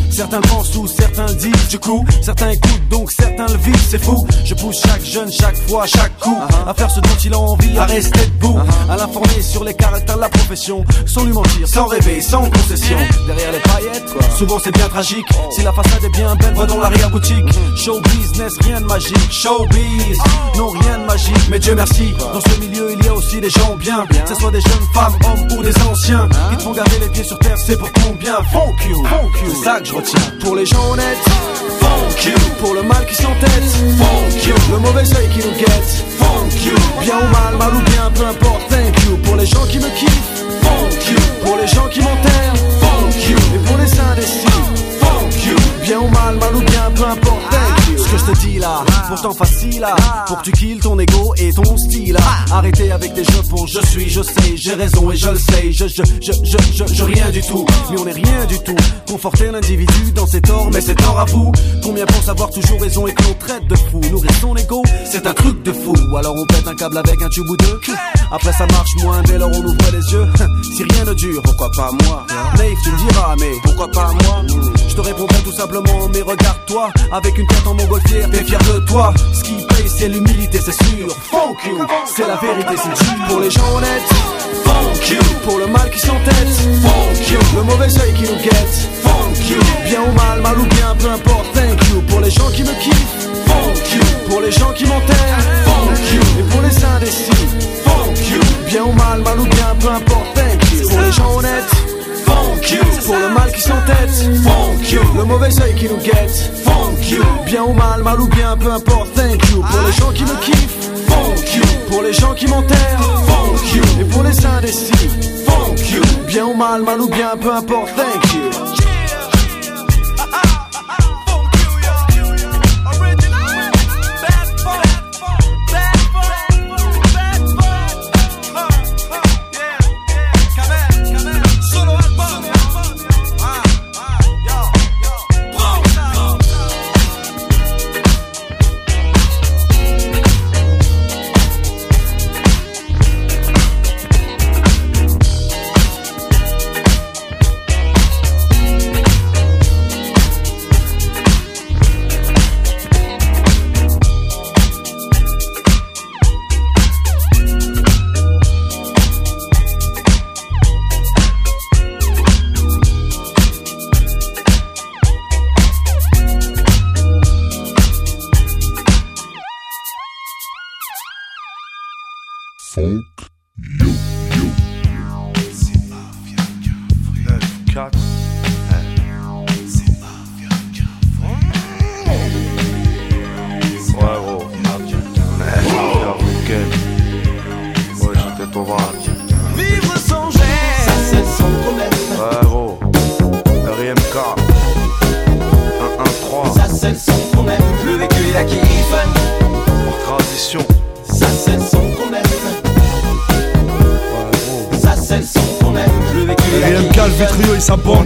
certains le pensent ou certains le disent. Du coup, certains écoutent donc certains le vivent. C'est fou, je pousse chaque jeune, chaque fois, chaque coup à faire ce dont il a envie, à rester debout, à l'informer sur les caractères de la profession, sans lui mentir, sans rêver, sans concession. Derrière les paillettes, quoi. Souvent c'est bien tragique. Si la façade est bien belle, va dans l'arrière-boutique. Show business, rien de magique. Showbiz, non rien de magique. Mais Dieu merci, dans ce milieu il y a aussi des gens bien, que ce soit des jeunes femmes, hommes ou des anciens, qui te font garder les pieds sur terre, c'est pour combien. Funk you, c'est ça que je retiens. Pour les gens honnêtes, funk you. Pour le mal qui s'entête, funk you. Le mauvais œil qui nous guette, funk you. Bien ou mal, mal ou bien, peu importe. Thank you. Pour les gens qui me kiffent, funk you. Pour les gens qui m'enterrent, funk you. Et pour les indécis, funk you. Bien ou mal, mal ou bien, peu importe. Thank you. Ce que je te dis là, pourtant facile là, pour que tu kills ton ego et ton style là. Arrêtez avec des jeux pour je suis, je sais, j'ai raison et je le sais. Je rien du tout, mais on est rien du tout. Conforter l'individu dans ses torts, mais ses torts à vous. Combien pensent avoir toujours raison et que l'on traite de fou. Nourrir son ego, c'est un truc de fou. Alors on pète un câble avec un tube ou deux. Après ça marche moins, dès lors on ouvre les yeux. Si rien ne dure, pourquoi pas moi. Naïf tu me diras, mais pourquoi pas moi. Je te répondrai tout simplement, mais regarde-toi avec une tête en mon golfière, t'es fier de toi. Ce qui paye, c'est l'humilité, c'est sûr. Funk you, c'est la vérité, c'est dur. Pour les gens honnêtes, funk you. Pour le mal qui s'entête, funk you. Le mauvais œil qui nous guette, funk you. Bien ou mal, mal ou bien, peu importe. Thank you. Pour les gens qui me kiffent, funk you. Pour les gens qui m'enterrent, funk you. Et pour les indécis, funk you. Bien ou mal, mal ou bien, peu importe. Thank you. Pour les gens honnêtes, funk you. Pour le mal qui s'entête, funk you. Le mauvais œil qui nous guette, funk you. Bien ou mal, mal ou bien, peu importe. Thank you. Pour les gens qui me kiffent, funk you. Pour les gens qui m'enterrent, funk you. Et pour les indécis, funk you. Bien ou mal, mal ou bien, peu importe. Thank you.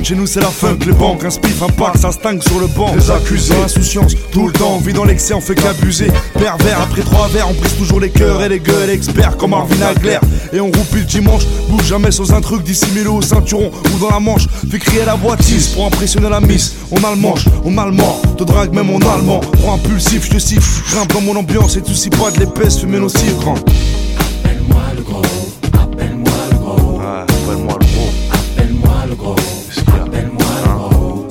Chez nous c'est la funk, les banques, un spiff, un pack, ça stingue sur le banc. Les accusés, insouciance, tout le temps, on vit dans l'excès, on fait qu'abuser. Pervers, après 3 verres, on brise toujours les cœurs et les gueules, experts comme Arvin Hagler. Et on roupille le dimanche, bouge jamais sans un truc dissimulé au ceinturon ou dans la manche. Fais crier la boitise pour impressionner la miss. On a le manche, on a le mort, te drague même en allemand. Prends impulsif, je te siffle, grimpe dans mon ambiance et tout si pas de l'épaisse, fumée nos cils grands.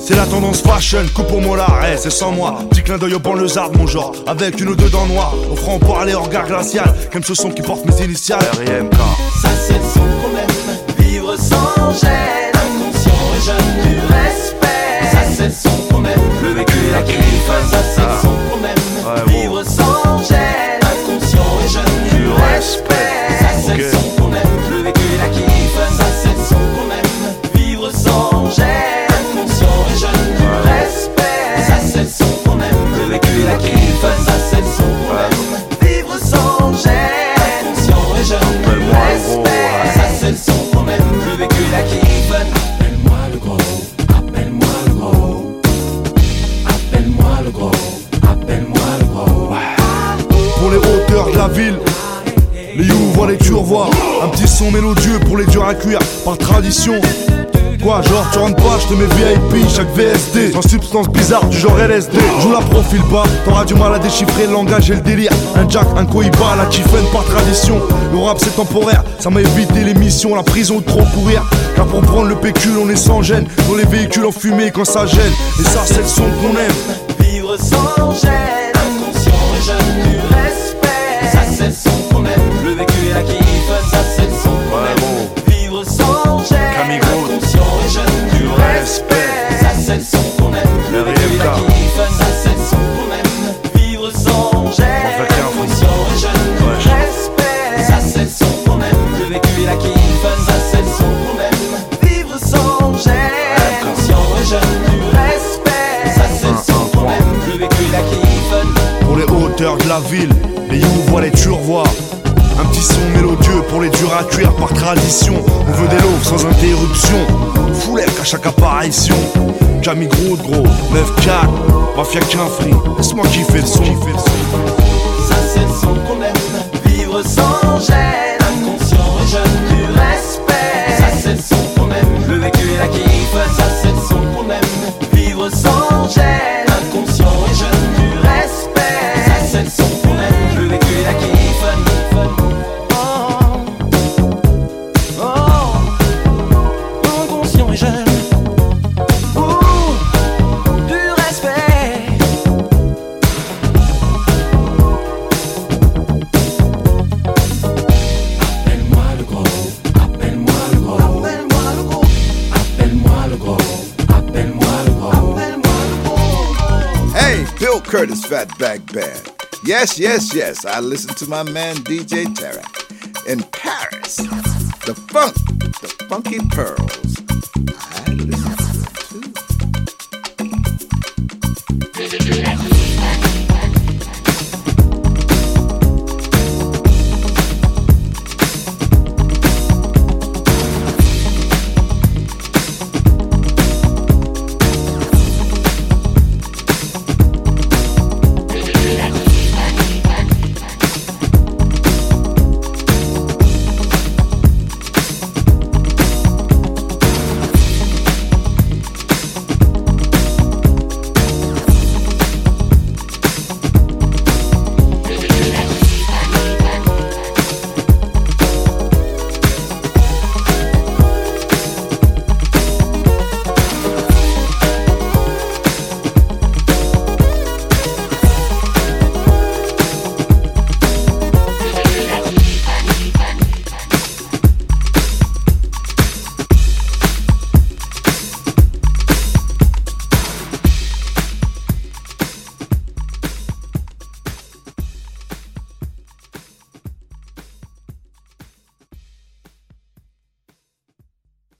C'est la tendance fashion, coupe au molar, hey, c'est sans moi. Petit clin d'œil au banlieusard de mon genre, avec une ou deux dents noires. Offrant pour aller en regard glacial, comme ce son qui porte mes initiales. RIMK. Ça c'est le son qu'on aime, vivre sans gêne. Inconscient et jeune du respect. Ça c'est le son qu'on aime, le vécu la kiffe. Ça c'est le son qu'on aime, vivre sans gêne. Inconscient et jeune du respect. Ça c'est le son qu'on aime, le vécu la kiffe. Ça c'est le son qu'on aime, vivre sans gêne. Ça c'est le son qu'on aime, vivre sans gêne. Inconscient et jeune, le respect. Ça c'est le son qu'on aime, le vécu la kiffe. Appelle-moi le gros, appelle-moi le son mélodieux pour les durs à cuire, par tradition. Quoi, genre tu rentres pas, je te mets VIP, chaque VSD, en substance bizarre du genre LSD. Joue la profil bas, t'auras du mal à déchiffrer le langage et le délire. Un jack, un cohiba, la chiffène par tradition. Le rap c'est temporaire, ça m'a évité les missions, la prison de trop courir. Car pour prendre le pécule on est sans gêne, dans les véhicules en fumée quand ça gêne. Et ça c'est le son qu'on aime. Vivre sans gêne, inconscient et jeune du respect. Ça c'est le son qu'on aime, le vécu et la kiffe, ça c'est le son qu'on aime. Vivre sans gêne, inconscient et jeune du respect. Ça c'est le son qu'on aime, le vécu et la kiffe, ça c'est le son qu'on aime. Vivre sans gêne, inconscient et jeune du respect. Ça c'est le son qu'on aime, le vécu et la kiffe, ça c'est le son qu'on aime. Vivre sans gêne, inconscient et jeune du respect. Ça c'est le son qu'on aime, le vécu et la kiffe. Pour les hauteurs de la ville, les you voient les turvois. Un petit son mélodieux pour les durs à cuire par tradition. On veut des loaves sans interruption, foulère à chaque apparition. Camille Gros de gros, 9-4, mafia qu'un fric, laisse-moi kiffer le son. Ça c'est le son qu'on aime, vivre sans gêne, inconscient et jeune du respect. Ça c'est le son qu'on aime, le vécu et la kiffe. Ça c'est le son qu'on aime, vivre sans gêne, inconscient et jeune du respect. Ça c'est le son qu'on aime, le vécu et la kiffe. Curtis Fatback Band. Yes, yes, yes, I listen to my man DJ Terra in Paris. The Funk, the Funky Pearls. I listen to them too.